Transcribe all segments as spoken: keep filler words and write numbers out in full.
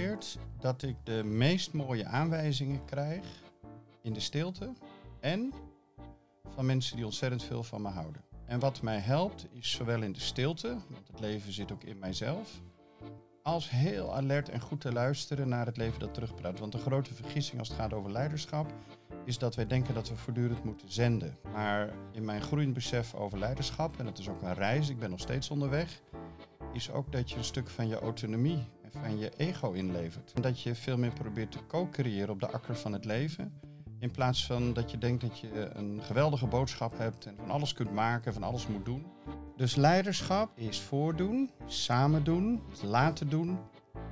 geleerd dat ik de meest mooie aanwijzingen krijg in de stilte en van mensen die ontzettend veel van me houden. En wat mij helpt is zowel in de stilte, want het leven zit ook in mijzelf, als heel alert en goed te luisteren naar het leven dat terugpraat. Want de grote vergissing als het gaat over leiderschap is dat wij denken dat we voortdurend moeten zenden. Maar in mijn groeiend besef over leiderschap, en het is ook een reis, ik ben nog steeds onderweg, is ook dat je een stuk van je autonomie en van je ego inlevert. En dat je veel meer probeert te co-creëren op de akker van het leven, in plaats van dat je denkt dat je een geweldige boodschap hebt en van alles kunt maken, van alles moet doen. Dus leiderschap is voordoen, samen doen, laten doen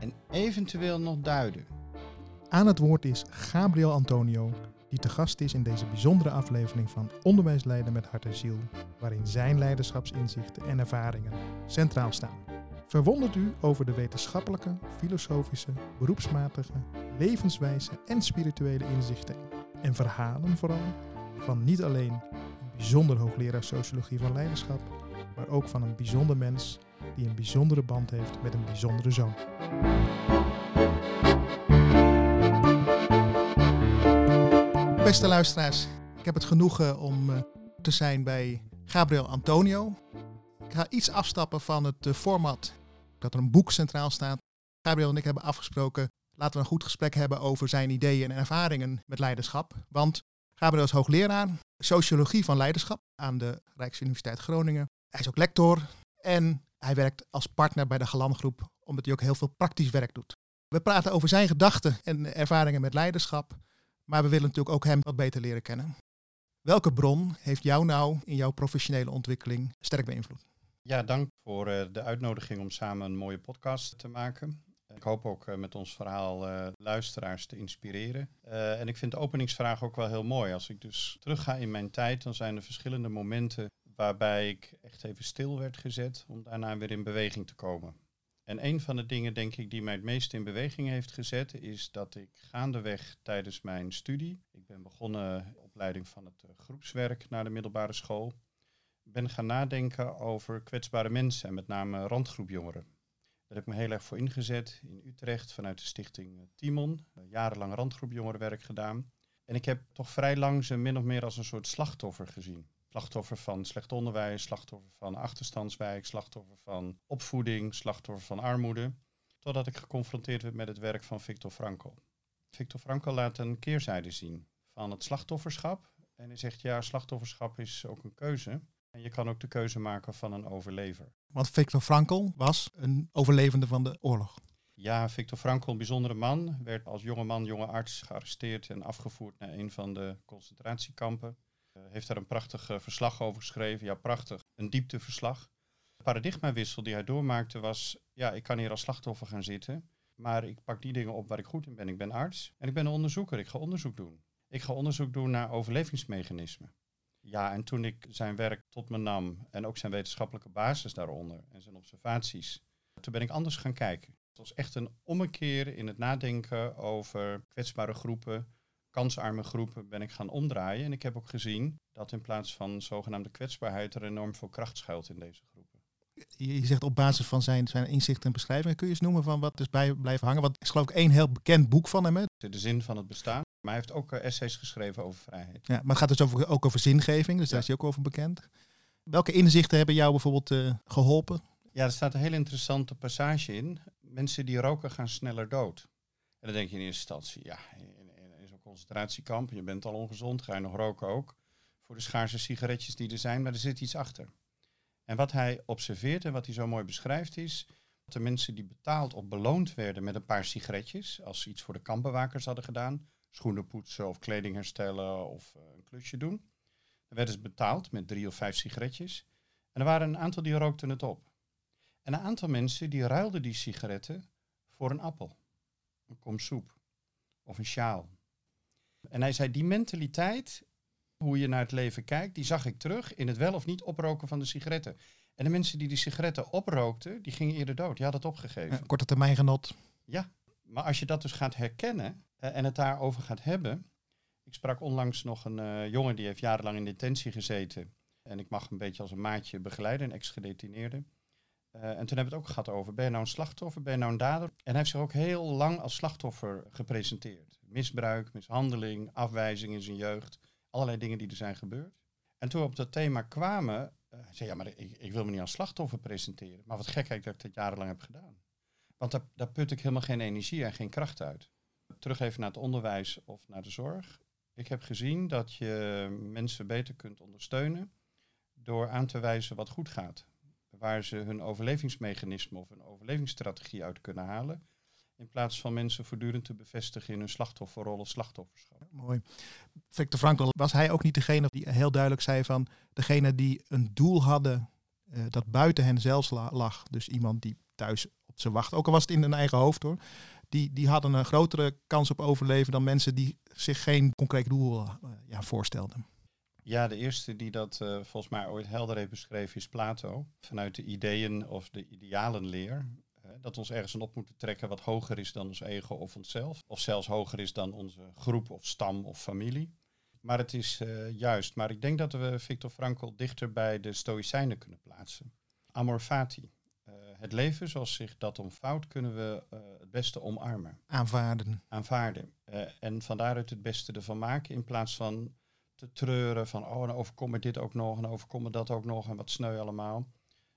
en eventueel nog duiden. Aan het woord is Gabriël Anthonio, die te gast is in deze bijzondere aflevering van Onderwijs Leiden met Hart en Ziel, waarin zijn leiderschapsinzichten en ervaringen centraal staan. Verwondert u over de wetenschappelijke, filosofische, beroepsmatige, levenswijze en spirituele inzichten en verhalen vooral van niet alleen een bijzonder hoogleraar sociologie van leiderschap, maar ook van een bijzonder mens die een bijzondere band heeft met een bijzondere zoon. Beste luisteraars, ik heb het genoegen om te zijn bij Gabriël Anthonio. Ik ga iets afstappen van het format dat er een boek centraal staat. Gabriël en ik hebben afgesproken, laten we een goed gesprek hebben over zijn ideeën en ervaringen met leiderschap. Want Gabriël is hoogleraar sociologie van leiderschap aan de Rijksuniversiteit Groningen. Hij is ook lector en hij werkt als partner bij de Galan Groep, omdat hij ook heel veel praktisch werk doet. We praten over zijn gedachten en ervaringen met leiderschap, maar we willen natuurlijk ook hem wat beter leren kennen. Welke bron heeft jou nou in jouw professionele ontwikkeling sterk beïnvloed? Ja, dank voor de uitnodiging om samen een mooie podcast te maken. Ik hoop ook met ons verhaal uh, luisteraars te inspireren. Uh, en ik vind de openingsvraag ook wel heel mooi. Als ik dus terugga in mijn tijd, dan zijn er verschillende momenten waarbij ik echt even stil werd gezet om daarna weer in beweging te komen. En een van de dingen, denk ik, die mij het meest in beweging heeft gezet, is dat ik gaandeweg tijdens mijn studie, ik ben begonnen de opleiding van het groepswerk naar de middelbare school, ben gaan nadenken over kwetsbare mensen en met name randgroep jongeren. Daar heb ik me heel erg voor ingezet in Utrecht vanuit de stichting Timon. Jarenlang randgroep jongerenwerk gedaan. En ik heb toch vrij lang ze min of meer als een soort slachtoffer gezien. Slachtoffer van slecht onderwijs, slachtoffer van achterstandswijk, slachtoffer van opvoeding, slachtoffer van armoede. Totdat ik geconfronteerd werd met het werk van Viktor Frankl. Viktor Frankl laat een keerzijde zien van het slachtofferschap. En hij zegt, ja, slachtofferschap is ook een keuze. En je kan ook de keuze maken van een overlever. Want Viktor Frankl was een overlevende van de oorlog. Ja, Viktor Frankl, een bijzondere man, werd als jonge man, jonge arts gearresteerd en afgevoerd naar een van de concentratiekampen. Uh, heeft daar een prachtig uh, verslag over geschreven. Ja, prachtig. Een diepteverslag. De paradigmawissel die hij doormaakte was, ja, ik kan hier als slachtoffer gaan zitten, maar ik pak die dingen op waar ik goed in ben. Ik ben arts en ik ben een onderzoeker. Ik ga onderzoek doen. Ik ga onderzoek doen naar overlevingsmechanismen. Ja, en toen ik zijn werk tot me nam en ook zijn wetenschappelijke basis daaronder en zijn observaties, toen ben ik anders gaan kijken. Het was echt een ommekeer in het nadenken over kwetsbare groepen, kansarme groepen ben ik gaan omdraaien. En ik heb ook gezien dat in plaats van zogenaamde kwetsbaarheid er enorm veel kracht schuilt in deze groepen. Je zegt op basis van zijn, zijn inzichten en beschrijvingen, kun je eens noemen van wat is bij blijven hangen? Want er is geloof ik één heel bekend boek van hem. Hè? De zin van het bestaan. Maar hij heeft ook essays geschreven over vrijheid. Ja, maar het gaat dus over, ook over zingeving, dus daar is hij ook over bekend. Welke inzichten hebben jou bijvoorbeeld uh, geholpen? Ja, er staat een heel interessante passage in. Mensen die roken gaan sneller dood. En dan denk je in eerste instantie, ja, in, in, in zo'n concentratiekamp, je bent al ongezond, ga je nog roken ook. Voor de schaarse sigaretjes die er zijn, maar er zit iets achter. En wat hij observeert en wat hij zo mooi beschrijft is, dat de mensen die betaald of beloond werden met een paar sigaretjes, als ze iets voor de kampbewakers hadden gedaan, schoenen poetsen of kleding herstellen of uh, een klusje doen. Dan werden ze betaald met drie of vijf sigaretjes. En er waren een aantal die rookten het op. En een aantal mensen die ruilden die sigaretten voor een appel, een kom soep of een sjaal. En hij zei, die mentaliteit, hoe je naar het leven kijkt, die zag ik terug in het wel of niet oproken van de sigaretten. En de mensen die die sigaretten oprookten, die gingen eerder dood. Die hadden het opgegeven. Ja, korte termijn genot. Ja, maar als je dat dus gaat herkennen en het daarover gaat hebben. Ik sprak onlangs nog een uh, jongen die heeft jarenlang in detentie gezeten. En ik mag een beetje als een maatje begeleiden, een ex-gedetineerde. Uh, en toen hebben we het ook gehad over, ben je nou een slachtoffer, ben je nou een dader? En hij heeft zich ook heel lang als slachtoffer gepresenteerd. Misbruik, mishandeling, afwijzing in zijn jeugd. Allerlei dingen die er zijn gebeurd. En toen we op dat thema kwamen, uh, hij zei, ja, maar ik, ik wil me niet als slachtoffer presenteren. Maar wat gekheid dat ik dat jarenlang heb gedaan. Want daar, daar put ik helemaal geen energie en geen kracht uit. Terug even naar het onderwijs of naar de zorg. Ik heb gezien dat je mensen beter kunt ondersteunen door aan te wijzen wat goed gaat. Waar ze hun overlevingsmechanisme of hun overlevingsstrategie uit kunnen halen. In plaats van mensen voortdurend te bevestigen in hun slachtofferrol of slachtofferschap. Ja, mooi. Viktor Frankl, was hij ook niet degene die heel duidelijk zei van... degene die een doel hadden uh, dat buiten hen zelfs lag. Dus iemand die thuis op ze wacht, ook al was het in hun eigen hoofd hoor... Die, die hadden een grotere kans op overleven dan mensen die zich geen concreet doel uh, ja, voorstelden. Ja, de eerste die dat uh, volgens mij ooit helder heeft beschreven is Plato. Vanuit de ideeën of de idealenleer. Uh, dat we ons ergens aan op moeten trekken wat hoger is dan ons ego of onszelf. Of zelfs hoger is dan onze groep of stam of familie. Maar het is uh, juist. Maar ik denk dat we Viktor Frankl dichter bij de Stoïcijnen kunnen plaatsen. Amor fati. Uh, het leven zoals zich dat ontvouwt kunnen we uh, het beste omarmen. Aanvaarden. Aanvaarden. Uh, en van daaruit het beste ervan maken in plaats van... te treuren van, oh, dan overkomt me dit ook nog... en overkomt me dat ook nog en wat sneu allemaal.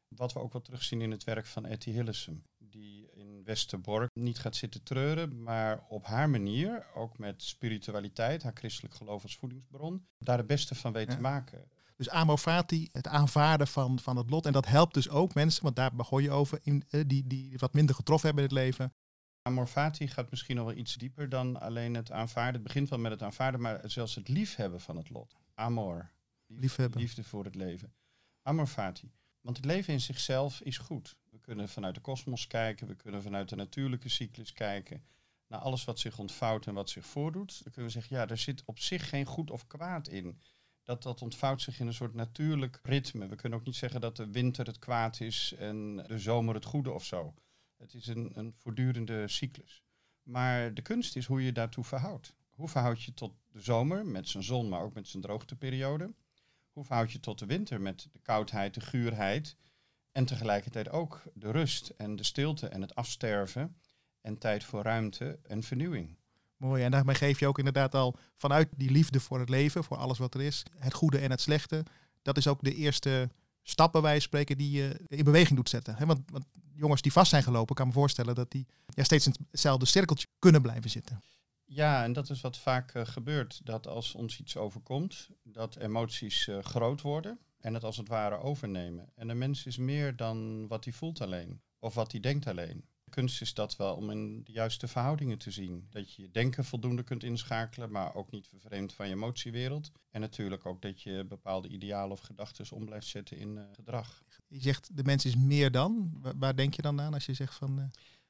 Wat we ook wel terugzien in het werk van Etty Hillesum... die in Westerbork niet gaat zitten treuren... maar op haar manier, ook met spiritualiteit... haar christelijk geloof als voedingsbron... daar het beste van weet ja. te maken. Dus amor fati, het aanvaarden van, van het lot... en dat helpt dus ook mensen, want daar begon je over... In, die, die wat minder getroffen hebben in het leven... Amor fati gaat misschien nog wel iets dieper dan alleen het aanvaarden. Het begint wel met het aanvaarden, maar zelfs het liefhebben van het lot. Amor. Liefhebben. Liefde voor het leven. Amor fati. Want het leven in zichzelf is goed. We kunnen vanuit de kosmos kijken, we kunnen vanuit de natuurlijke cyclus kijken. Naar alles wat zich ontvouwt en wat zich voordoet. Dan kunnen we zeggen, ja, er zit op zich geen goed of kwaad in. Dat, dat ontvouwt zich in een soort natuurlijk ritme. We kunnen ook niet zeggen dat de winter het kwaad is en de zomer het goede of zo. Het is een, een voortdurende cyclus. Maar de kunst is hoe je daartoe verhoudt. Hoe verhoud je tot de zomer met zijn zon, maar ook met zijn droogteperiode? Hoe verhoud je tot de winter met de koudheid, de guurheid... en tegelijkertijd ook de rust en de stilte en het afsterven... en tijd voor ruimte en vernieuwing? Mooi, en daarmee geef je ook inderdaad al vanuit die liefde voor het leven... voor alles wat er is, het goede en het slechte... dat is ook de eerste... stappen wij spreken die je in beweging doet zetten. He, want, want jongens die vast zijn gelopen, kan me voorstellen dat die ja, steeds in hetzelfde cirkeltje kunnen blijven zitten. Ja, en dat is wat vaak uh, gebeurt. Dat als ons iets overkomt, dat emoties uh, groot worden en het als het ware overnemen. En de mens is meer dan wat hij voelt alleen of wat hij denkt alleen. De kunst is dat wel om in de juiste verhoudingen te zien. Dat je je denken voldoende kunt inschakelen, maar ook niet vervreemd van je emotiewereld. En natuurlijk ook dat je bepaalde idealen of gedachten om blijft zetten in uh, gedrag. Je zegt, de mens is meer dan. Waar, waar denk je dan aan als je zegt van... Uh...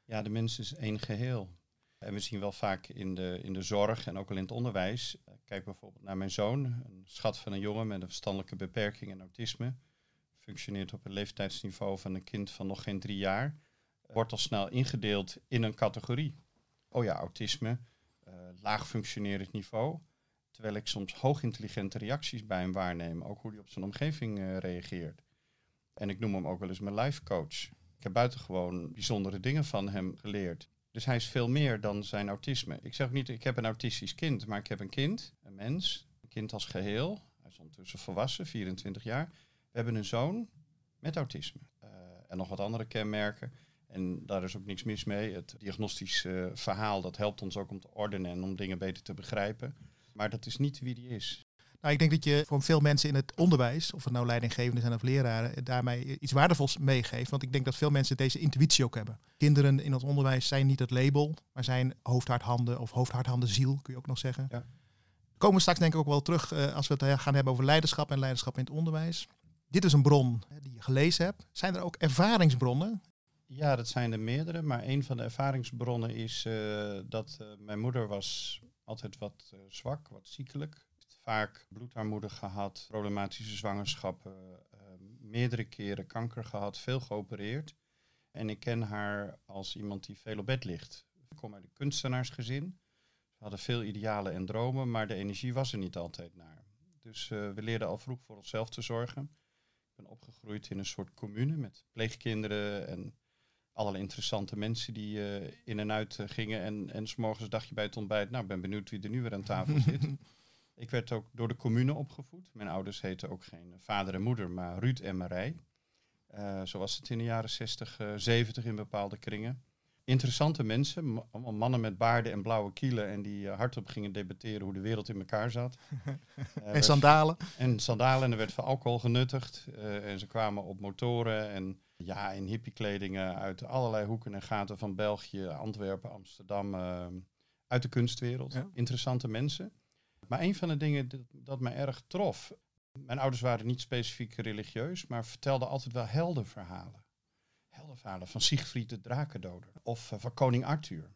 Ja, de mens is één geheel. En we zien wel vaak in de, in de zorg en ook al in het onderwijs. Kijk bijvoorbeeld naar mijn zoon, een schat van een jongen met een verstandelijke beperking en autisme. Functioneert op het leeftijdsniveau van een kind van nog geen drie jaar... wordt al snel ingedeeld in een categorie. Oh ja, autisme, uh, laag functionerend niveau. Terwijl ik soms hoogintelligente reacties bij hem waarneem. Ook hoe hij op zijn omgeving uh, reageert. En ik noem hem ook wel eens mijn life coach. Ik heb buitengewoon bijzondere dingen van hem geleerd. Dus hij is veel meer dan zijn autisme. Ik zeg ook niet, ik heb een autistisch kind. Maar ik heb een kind, een mens, een kind als geheel. Hij is ondertussen volwassen, vierentwintig jaar. We hebben een zoon met autisme. Uh, en nog wat andere kenmerken. En daar is ook niks mis mee. Het diagnostisch uh, verhaal, dat helpt ons ook om te ordenen en om dingen beter te begrijpen. Maar dat is niet wie die is. Nou, ik denk dat je voor veel mensen in het onderwijs, of het nou leidinggevenden zijn of leraren, daarmee iets waardevols meegeeft. Want ik denk dat veel mensen deze intuïtie ook hebben. Kinderen in het onderwijs zijn niet het label, maar zijn hoofdharthanden of hoofdharthandenziel, kun je ook nog zeggen. Ja. We komen straks denk ik ook wel terug uh, als we het gaan hebben over leiderschap en leiderschap in het onderwijs. Dit is een bron die je gelezen hebt. Zijn er ook ervaringsbronnen? Ja, dat zijn er meerdere, maar een van de ervaringsbronnen is uh, dat uh, mijn moeder was altijd wat uh, zwak, wat ziekelijk. Vaak bloedarmoede gehad, problematische zwangerschappen, uh, meerdere keren kanker gehad, veel geopereerd. En ik ken haar als iemand die veel op bed ligt. Ik kom uit een kunstenaarsgezin. Ze hadden veel idealen en dromen, maar de energie was er niet altijd naar. Dus uh, we leerden al vroeg voor onszelf te zorgen. ben opgegroeid in een soort commune met pleegkinderen en allerlei interessante mensen die uh, in en uit uh, gingen. En, en 's morgens dacht je bij het ontbijt, nou, ben benieuwd wie er nu weer aan tafel zit. Ik werd ook door de commune opgevoed. Mijn ouders heten ook geen vader en moeder, maar Ruud en Marij. Uh, zo was het in de jaren zestig, uh, zeventig in bepaalde kringen. Interessante mensen, mannen met baarden en blauwe kielen en die hardop gingen debatteren hoe de wereld in elkaar zat. Uh, en sandalen. En sandalen en er werd van alcohol genuttigd. Uh, en ze kwamen op motoren en ja, in hippiekledingen uit allerlei hoeken en gaten van België, Antwerpen, Amsterdam, uh, uit de kunstwereld. Ja. Interessante mensen. Maar een van de dingen dat, dat mij erg trof, mijn ouders waren niet specifiek religieus, maar vertelden altijd wel heldenverhalen. Heldenverhalen van Siegfried de drakendoder. Of uh, van koning Arthur.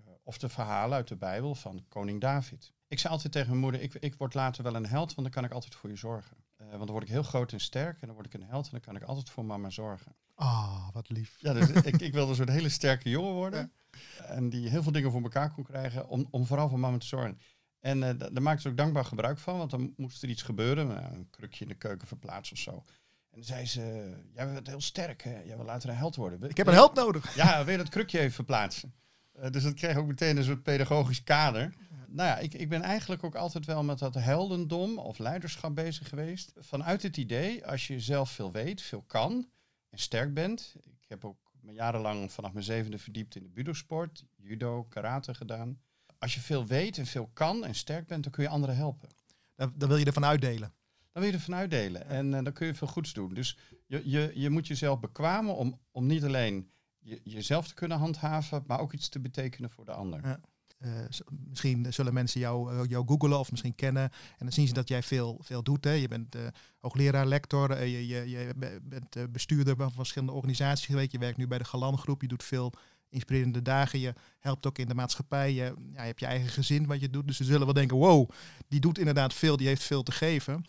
Uh, of de verhalen uit de Bijbel van koning David. Ik zei altijd tegen mijn moeder, ik, ik word later wel een held, want dan kan ik altijd voor je zorgen. Uh, want dan word ik heel groot en sterk en dan word ik een held en dan kan ik altijd voor mama zorgen. Ah, oh, wat lief. Ja, dus ik, ik wilde een soort hele sterke jongen worden. Ja. En die heel veel dingen voor elkaar kon krijgen om, om vooral voor mama te zorgen. En uh, daar maakte ze ook dankbaar gebruik van, want dan moest er iets gebeuren. Nou, een krukje in de keuken verplaatsen of zo. En dan zei ze, jij bent heel sterk, hè? Jij wil later een held worden. Ik heb een held nodig. Ja, wil je dat krukje even verplaatsen? Uh, dus dat kreeg ook meteen een soort pedagogisch kader. Nou ja, ik, ik ben eigenlijk ook altijd wel met dat heldendom of leiderschap bezig geweest. Vanuit het idee, als je zelf veel weet, veel kan en sterk bent. Ik heb ook jarenlang vanaf mijn zevende verdiept in de budosport, judo, karate gedaan. Als je veel weet en veel kan en sterk bent, dan kun je anderen helpen. Dan, dan wil je ervan uitdelen. Dan wil je ervan uitdelen en uh, dan kun je veel goeds doen. Dus je, je, je moet jezelf bekwamen om, om niet alleen je, jezelf te kunnen handhaven, maar ook iets te betekenen voor de ander. Ja. Uh, z- misschien zullen mensen jou, jou googlen of misschien kennen. En dan zien ze dat jij veel, veel doet. Hè. Je bent uh, hoogleraar, lector, uh, je, je, je bent bestuurder van verschillende organisaties geweest. Je werkt nu bij de Galan Groep, je doet veel inspirerende dagen. Je helpt ook in de maatschappij. Je, ja, je hebt je eigen gezin wat je doet. Dus ze zullen wel denken, wow, die doet inderdaad veel, die heeft veel te geven.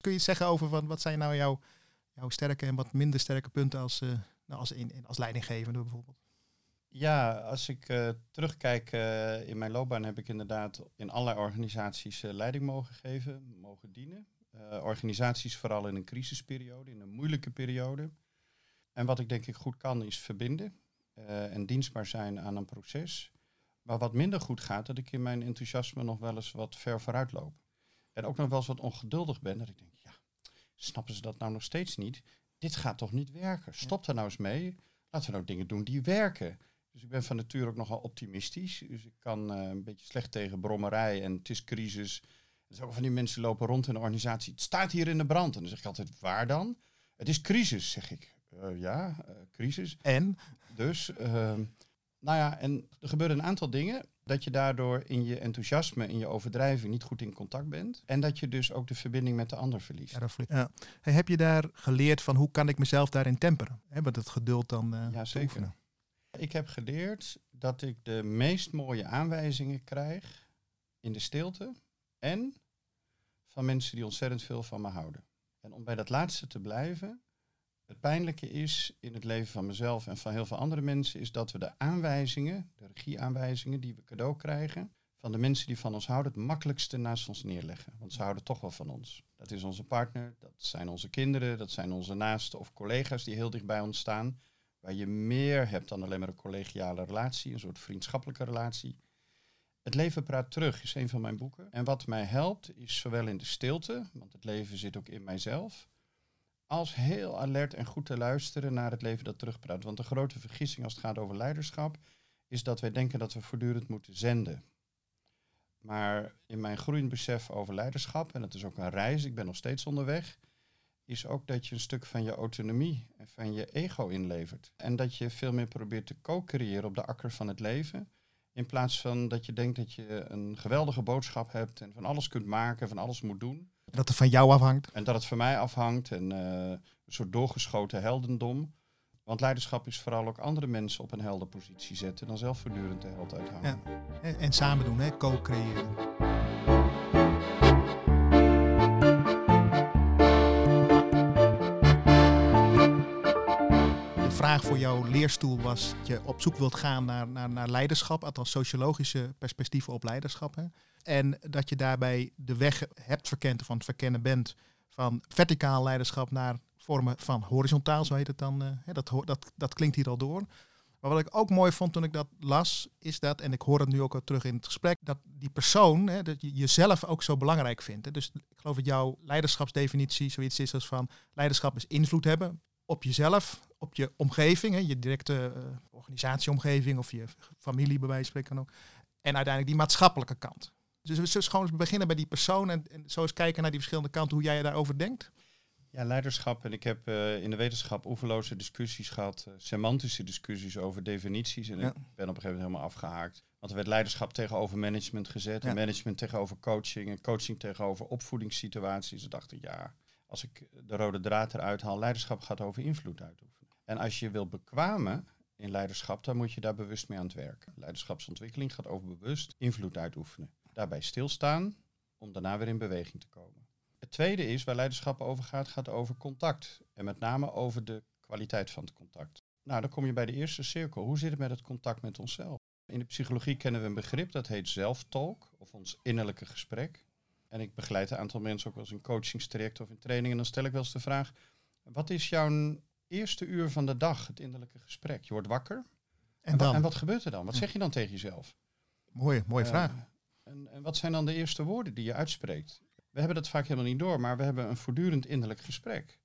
Kun je iets zeggen over van, wat zijn nou jouw, jouw sterke en wat minder sterke punten als, uh, nou als, in, als leidinggevende bijvoorbeeld? Ja, als ik uh, terugkijk uh, in mijn loopbaan heb ik inderdaad in allerlei organisaties uh, leiding mogen geven, mogen dienen. Uh, organisaties vooral in een crisisperiode, in een moeilijke periode. En wat ik denk ik goed kan is verbinden uh, en dienstbaar zijn aan een proces. Maar wat minder goed gaat, dat ik in mijn enthousiasme nog wel eens wat ver vooruit loop. En ook nog wel eens wat ongeduldig ben. Dat ik denk, ja, snappen ze dat nou nog steeds niet? Dit gaat toch niet werken? Stop er nou eens mee. Laten we nou dingen doen die werken. Dus ik ben van nature ook nogal optimistisch. Dus ik kan uh, een beetje slecht tegen brommerij en het is crisis. Er zijn ook van die mensen lopen rond in de organisatie. Het staat hier in de brand. En dan zeg ik altijd, waar dan? Het is crisis, zeg ik. Uh, ja, uh, crisis. En? Dus, uh, nou ja, en er gebeuren een aantal dingen. Dat je daardoor in je enthousiasme, in je overdrijving niet goed in contact bent. En dat je dus ook de verbinding met de ander verliest. Ja, hey, heb je daar geleerd van hoe kan ik mezelf daarin temperen? Hebben dat geduld dan uh, ja, zeker. Oefenen? Ik heb geleerd dat ik de meest mooie aanwijzingen krijg in de stilte. En van mensen die ontzettend veel van me houden. En om bij dat laatste te blijven. Het pijnlijke is in het leven van mezelf en van heel veel andere mensen is dat we de aanwijzingen, de regieaanwijzingen die we cadeau krijgen, van de mensen die van ons houden het makkelijkste naast ons neerleggen. Want ze houden toch wel van ons. Dat is onze partner, dat zijn onze kinderen, dat zijn onze naasten of collega's die heel dicht bij ons staan. Waar je meer hebt dan alleen maar een collegiale relatie, een soort vriendschappelijke relatie. Het leven praat terug is een van mijn boeken. En wat mij helpt is zowel in de stilte, want het leven zit ook in mijzelf, als heel alert en goed te luisteren naar het leven dat terugpraat. Want de grote vergissing als het gaat over leiderschap is dat wij denken dat we voortdurend moeten zenden. Maar in mijn groeiend besef over leiderschap, en dat is ook een reis, ik ben nog steeds onderweg, is ook dat je een stuk van je autonomie en van je ego inlevert. En dat je veel meer probeert te co-creëren op de akker van het leven, in plaats van dat je denkt dat je een geweldige boodschap hebt en van alles kunt maken, van alles moet doen. Dat het van jou afhangt. En dat het van mij afhangt. En uh, een soort doorgeschoten heldendom. Want leiderschap is vooral ook andere mensen op een heldenpositie zetten. En dan zelf voortdurend de held uithangen. Ja. En, en samen doen, hè? Co-creëren. De vraag voor jouw leerstoel was dat je op zoek wilt gaan naar, naar, naar leiderschap. Althans sociologische perspectieven op leiderschap, hè? En dat je daarbij de weg hebt verkend, of aan het verkennen bent, van verticaal leiderschap naar vormen van horizontaal, zo heet het dan. Uh, hè, dat, dat, dat klinkt hier al door. Maar wat ik ook mooi vond toen ik dat las, is dat, en ik hoor het nu ook al terug in het gesprek, dat die persoon, hè, dat je jezelf ook zo belangrijk vindt. Hè. Dus ik geloof dat jouw leiderschapsdefinitie zoiets is als van, leiderschap is invloed hebben op jezelf, op je omgeving, hè, je directe uh, organisatieomgeving of je familie bij wijze van spreken ook. En uiteindelijk die maatschappelijke kant. Dus we zullen gewoon beginnen bij die persoon en, en zo eens kijken naar die verschillende kanten, hoe jij daarover denkt. Ja, leiderschap. En ik heb uh, in de wetenschap oeverloze discussies gehad, uh, semantische discussies over definities. En ja. Ik ben op een gegeven moment helemaal afgehaakt. Want er werd leiderschap tegenover management gezet. Ja. En management tegenover coaching. En coaching tegenover opvoedingssituaties. Dan dacht ik, ja, als ik de rode draad eruit haal, leiderschap gaat over invloed uitoefenen. En als je wil bekwamen in leiderschap, dan moet je daar bewust mee aan het werken. Leiderschapsontwikkeling gaat over bewust invloed uitoefenen. Daarbij stilstaan om daarna weer in beweging te komen. Het tweede is, waar leiderschap over gaat, gaat over contact. En met name over de kwaliteit van het contact. Nou, dan kom je bij de eerste cirkel. Hoe zit het met het contact met onszelf? In de psychologie kennen we een begrip, dat heet zelftalk, of ons innerlijke gesprek. En ik begeleid een aantal mensen ook wel eens in coachingstrajecten of in trainingen. En dan stel ik wel eens de vraag, wat is jouw eerste uur van de dag, het innerlijke gesprek? Je wordt wakker. En, dan? en, en wat gebeurt er dan? Wat zeg je dan tegen jezelf? Mooie, mooie uh, vraag. En, en wat zijn dan de eerste woorden die je uitspreekt? We hebben dat vaak helemaal niet door, maar we hebben een voortdurend innerlijk gesprek.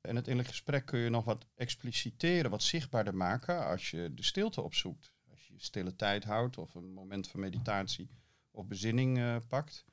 En het innerlijk gesprek kun je nog wat expliciteren, wat zichtbaarder maken als je de stilte opzoekt. Als je stille tijd houdt of een moment van meditatie of bezinning uh, pakt.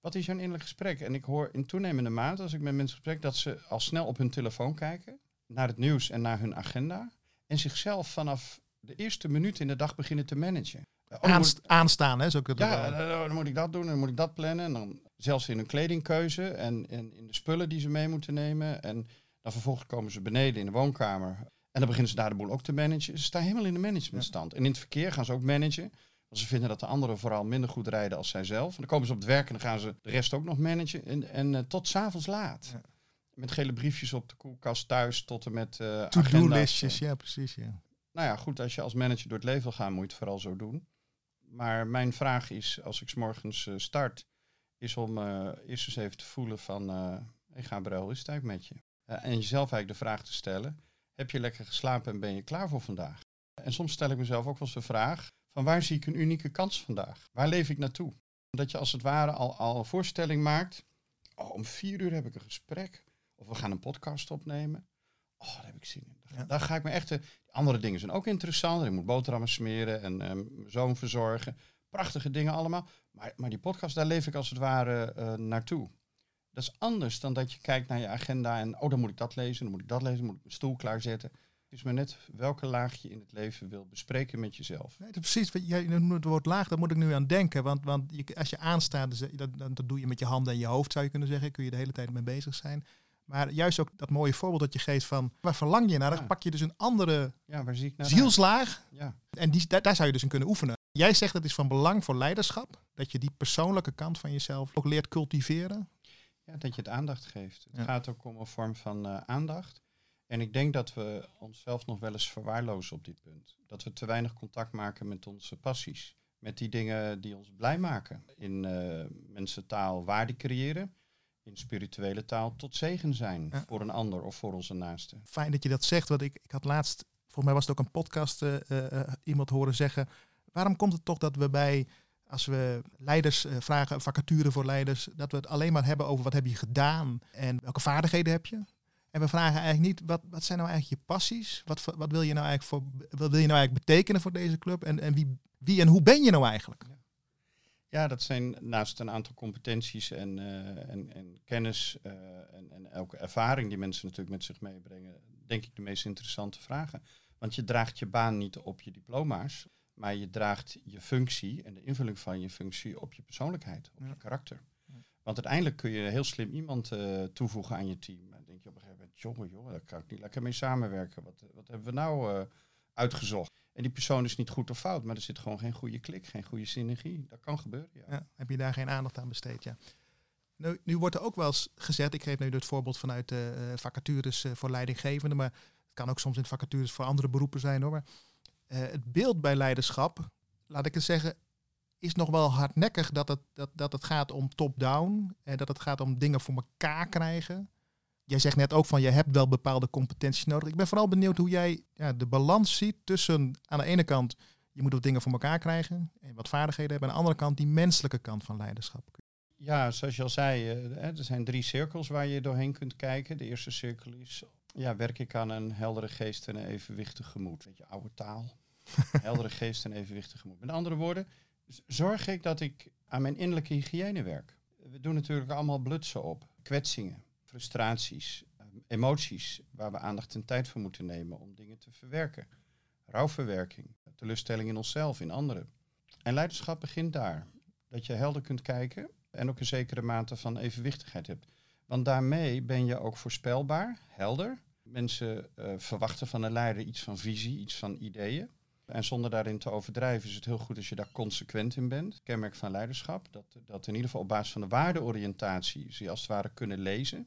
Wat is jouw innerlijk gesprek? En ik hoor in toenemende mate, als ik met mensen spreek, dat ze al snel op hun telefoon kijken, naar het nieuws en naar hun agenda. En zichzelf vanaf de eerste minuut in de dag beginnen te managen. Oh, Aanst, moet, aanstaan, hè? Zo kun je ja, dan moet ik dat doen, dan moet ik dat plannen. En dan zelfs in hun kledingkeuze en, en in de spullen die ze mee moeten nemen. En dan vervolgens komen ze beneden in de woonkamer. En dan beginnen ze daar de boel ook te managen. Ze staan helemaal in de managementstand. Ja. En in het verkeer gaan ze ook managen. Want ze vinden dat de anderen vooral minder goed rijden als zijzelf. En dan komen ze op het werk en dan gaan ze de rest ook nog managen. En, en uh, tot 's avonds laat. Ja. Met gele briefjes op de koelkast thuis tot en met uh, to-do-listjes, ja precies, ja. Nou ja, goed, als je als manager door het leven wil gaan, moet je het vooral zo doen. Maar mijn vraag is, als ik 's morgens uh, start, is om uh, eerst eens even te voelen van, uh, hey Gabriël, hoe is het eigenlijk met je? Uh, en jezelf eigenlijk de vraag te stellen, heb je lekker geslapen en ben je klaar voor vandaag? En soms stel ik mezelf ook wel eens de vraag, van waar zie ik een unieke kans vandaag? Waar leef ik naartoe? Dat je als het ware al, al een voorstelling maakt, oh, om vier uur heb ik een gesprek, of we gaan een podcast opnemen. Oh, daar heb ik zin in. Daar, ja. daar ga ik me echt... Uh, andere dingen zijn ook interessant. Ik moet boterhammen smeren en uh, mijn zoon verzorgen. Prachtige dingen allemaal. Maar, maar die podcast, daar leef ik als het ware uh, naartoe. Dat is anders dan dat je kijkt naar je agenda en... oh, dan moet ik dat lezen, dan moet ik dat lezen, dan moet ik mijn stoel klaarzetten. Het is maar net welke laag je in het leven wil bespreken met jezelf. Nee, dat is precies, jij noemt het woord laag, daar moet ik nu aan denken. Want, want je, als je aanstaat, dat, dat doe je met je handen en je hoofd, zou je kunnen zeggen. Kun je de hele tijd mee bezig zijn. Maar juist ook dat mooie voorbeeld dat je geeft van... waar verlang je naar? Dan ja. pak je dus een andere ja, waar zie ik naar zielslaag. Ja. En die, daar, daar zou je dus in kunnen oefenen. Jij zegt dat het is van belang voor leiderschap... dat je die persoonlijke kant van jezelf ook leert cultiveren. Ja, dat je het aandacht geeft. Het ja. gaat ook om een vorm van uh, aandacht. En ik denk dat we onszelf nog wel eens verwaarlozen op dit punt. Dat we te weinig contact maken met onze passies. Met die dingen die ons blij maken. In uh, mensentaal waarde creëren... in spirituele taal tot zegen zijn ja. voor een ander of voor onze naaste. Fijn dat je dat zegt, want ik, ik had laatst, volgens mij was het ook een podcast, uh, uh, iemand horen zeggen, waarom komt het toch dat we bij, als we leiders uh, vragen, vacature voor leiders, dat we het alleen maar hebben over wat heb je gedaan en welke vaardigheden heb je? En we vragen eigenlijk niet, wat, wat zijn nou eigenlijk je passies? Wat, wat, wil je nou eigenlijk voor, wat wil je nou eigenlijk betekenen voor deze club? En, en wie, wie en hoe ben je nou eigenlijk? Ja. Ja, dat zijn naast een aantal competenties en, uh, en, en kennis uh, en, en elke ervaring die mensen natuurlijk met zich meebrengen, denk ik de meest interessante vragen. Want je draagt je baan niet op je diploma's, maar je draagt je functie en de invulling van je functie op je persoonlijkheid, op ja. je karakter. Ja. Want uiteindelijk kun je heel slim iemand uh, toevoegen aan je team. Dan denk je op een gegeven moment, jongen, jongen, daar kan ik niet lekker mee samenwerken. Wat, wat hebben we nou uh, uitgezocht? En die persoon is niet goed of fout, maar er zit gewoon geen goede klik, geen goede synergie. Dat kan gebeuren, ja. ja heb je daar geen aandacht aan besteed, ja. Nu, nu wordt er ook wel eens gezegd, ik geef nu het voorbeeld vanuit uh, vacatures uh, voor leidinggevenden, maar het kan ook soms in vacatures voor andere beroepen zijn, hoor. Maar uh, het beeld bij leiderschap, laat ik het zeggen, is nog wel hardnekkig dat het, dat, dat het gaat om top-down, en dat het gaat om dingen voor elkaar krijgen. jij zegt net ook van je hebt wel bepaalde competenties nodig. Ik ben vooral benieuwd hoe jij ja, de balans ziet tussen aan de ene kant je moet wat dingen voor elkaar krijgen en wat vaardigheden hebben. Aan de andere kant die menselijke kant van leiderschap. Ja, zoals je al zei, er zijn drie cirkels waar je doorheen kunt kijken. De eerste cirkel is, ja, werk ik aan een heldere geest en een evenwichtig gemoed. Een beetje oude taal. Heldere geest en evenwichtig gemoed. Met andere woorden, zorg ik dat ik aan mijn innerlijke hygiëne werk. We doen natuurlijk allemaal blutsen op. Kwetsingen, frustraties, emoties waar we aandacht en tijd voor moeten nemen om dingen te verwerken. Rouwverwerking, teleurstelling in onszelf, in anderen. En leiderschap begint daar. Dat je helder kunt kijken en ook een zekere mate van evenwichtigheid hebt. Want daarmee ben je ook voorspelbaar, helder. Mensen uh, verwachten van een leider iets van visie, iets van ideeën. En zonder daarin te overdrijven is het heel goed als je daar consequent in bent. Kenmerk van leiderschap, dat, dat in ieder geval op basis van de waardeoriëntatie ze als het ware kunnen lezen.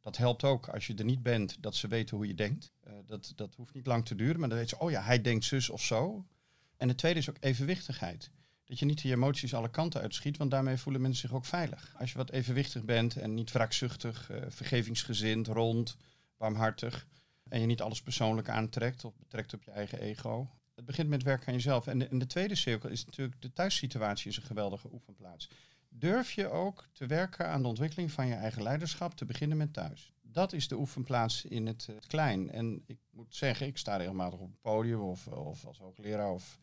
Dat helpt ook als je er niet bent, dat ze weten hoe je denkt. Uh, dat, dat hoeft niet lang te duren, maar dan weten ze, oh ja, hij denkt zus of zo. En het tweede is ook evenwichtigheid. Dat je niet die emoties alle kanten uitschiet, want daarmee voelen mensen zich ook veilig. Als je wat evenwichtig bent en niet wraakzuchtig, uh, vergevingsgezind, rond, warmhartig. En je niet alles persoonlijk aantrekt of betrekt op je eigen ego. Het begint met werk aan jezelf. En de, en de tweede cirkel is natuurlijk, de thuissituatie is een geweldige oefenplaats. Durf je ook te werken aan de ontwikkeling van je eigen leiderschap, te beginnen met thuis. Dat is de oefenplaats in het, het klein. En ik moet zeggen, ik sta regelmatig op het podium of, of als hoogleraar of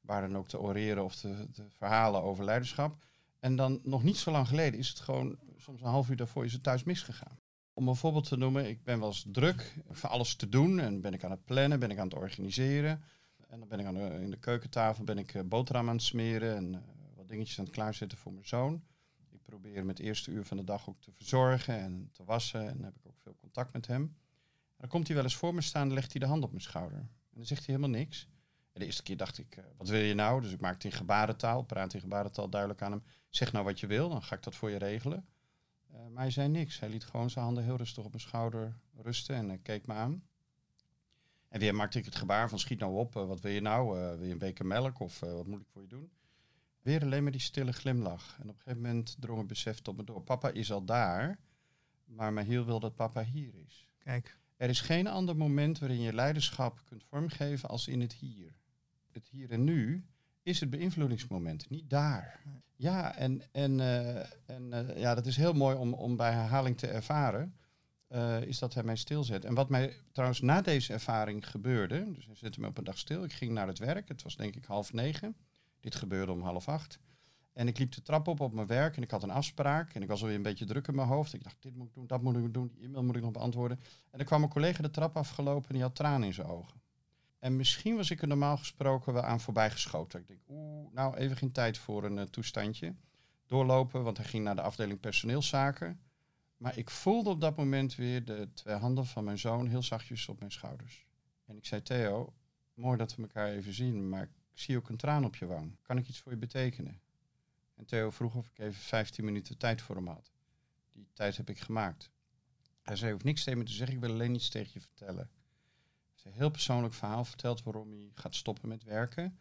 waar dan ook te oreren of te, te verhalen over leiderschap. En dan nog niet zo lang geleden is het gewoon, soms een half uur daarvoor is het thuis misgegaan. Om een voorbeeld te noemen, ik ben wel eens druk van alles te doen en ben ik aan het plannen, ben ik aan het organiseren. En dan ben ik aan de, in de keukentafel ben ik boterham aan het smeren en wat dingetjes aan het klaarzetten voor mijn zoon. Ik probeer hem het eerste uur van de dag ook te verzorgen en te wassen en dan heb ik ook veel contact met hem. En dan komt hij wel eens voor me staan en legt hij de hand op mijn schouder. En dan zegt hij helemaal niks. De eerste keer dacht ik, uh, wat wil je nou? Dus ik maak het in gebarentaal, praat in gebarentaal duidelijk aan hem. Zeg nou wat je wil, dan ga ik dat voor je regelen. Uh, maar hij zei niks. Hij liet gewoon zijn handen heel rustig op mijn schouder rusten en uh, keek me aan. En weer maakte ik het gebaar van schiet nou op, uh, wat wil je nou? Uh, wil je een beker melk of uh, wat moet ik voor je doen? Weer alleen maar die stille glimlach. En op een gegeven moment drong het besef tot me door. Papa is al daar, maar Michiel wil dat papa hier is. Kijk. Er is geen ander moment waarin je leiderschap kunt vormgeven als in het hier. Het hier en nu is het beïnvloedingsmoment, niet daar. Ja, en, en, uh, en uh, ja, dat is heel mooi om, om bij herhaling te ervaren, uh, is dat hij mij stilzet. En wat mij trouwens na deze ervaring gebeurde, dus hij zette me op een dag stil, ik ging naar het werk, het was denk ik half negen, dit gebeurde om half acht. En ik liep de trap op op mijn werk en ik had een afspraak. En ik was alweer een beetje druk in mijn hoofd. Ik dacht, dit moet ik doen, dat moet ik doen, die e-mail moet ik nog beantwoorden. En er kwam een collega de trap afgelopen en die had tranen in zijn ogen. En misschien was ik er normaal gesproken wel aan voorbij geschoten. Ik denk, oeh, nou even geen tijd voor een uh, toestandje. Doorlopen, want hij ging naar de afdeling personeelszaken. Maar ik voelde op dat moment weer de twee handen van mijn zoon heel zachtjes op mijn schouders. En ik zei, Theo, mooi dat we elkaar even zien, maar ik zie ook een traan op je wang. Kan ik iets voor je betekenen? En Theo vroeg of ik even vijftien minuten tijd voor hem had. Die tijd heb ik gemaakt. Hij zei, je hoeft niks tegen me te zeggen, ik wil alleen iets tegen je vertellen. Hij heeft een heel persoonlijk verhaal verteld waarom hij gaat stoppen met werken.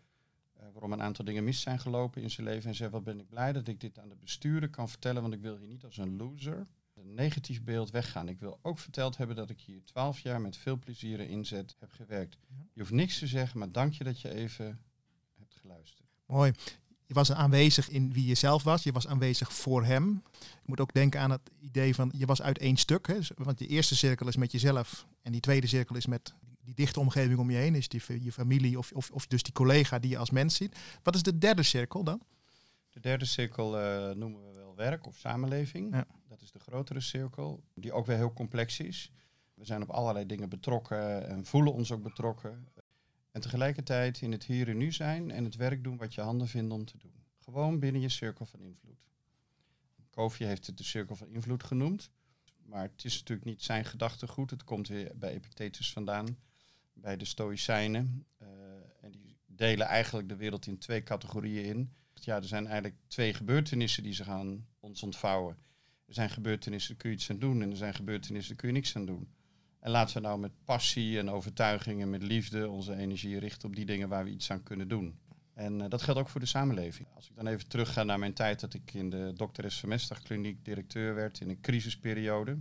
Uh, waarom een aantal dingen mis zijn gelopen in zijn leven. En zei, wat ben ik blij dat ik dit aan de bestuurder kan vertellen, want ik wil hier niet als een loser een negatief beeld weggaan. Ik wil ook verteld hebben dat ik hier twaalf jaar met veel plezier en inzet heb gewerkt. Je hoeft niks te zeggen, maar dank je dat je even hebt geluisterd. Mooi. Je was aanwezig in wie je zelf was. Je was aanwezig voor hem. Je moet ook denken aan het idee van je was uit één stuk. Hè? Want de eerste cirkel is met jezelf. En die tweede cirkel is met die dichte omgeving om je heen. Is die je familie of, of, of dus die collega die je als mens ziet. Wat is de derde cirkel dan? De derde cirkel uh, noemen we wel werk of samenleving. Ja. Dat is de grotere cirkel. Die ook weer heel complex is. We zijn op allerlei dingen betrokken. En voelen ons ook betrokken. En tegelijkertijd in het hier en nu zijn en het werk doen wat je handen vinden om te doen. Gewoon binnen je cirkel van invloed. Koffie heeft het de cirkel van invloed genoemd. Maar het is natuurlijk niet zijn gedachtegoed. Het komt weer bij Epictetus vandaan, bij de Stoïcijnen. Uh, en die delen eigenlijk de wereld in twee categorieën in. Ja, er zijn eigenlijk twee gebeurtenissen die zich aan ons ontvouwen. Er zijn gebeurtenissen, daar kun je iets aan doen. En er zijn gebeurtenissen, daar kun je niks aan doen. En laten we nou met passie en overtuiging en met liefde onze energie richten op die dingen waar we iets aan kunnen doen. En uh, dat geldt ook voor de samenleving. Als ik dan even terugga naar mijn tijd dat ik in de dokter S. van Mesdagkliniek directeur werd in een crisisperiode.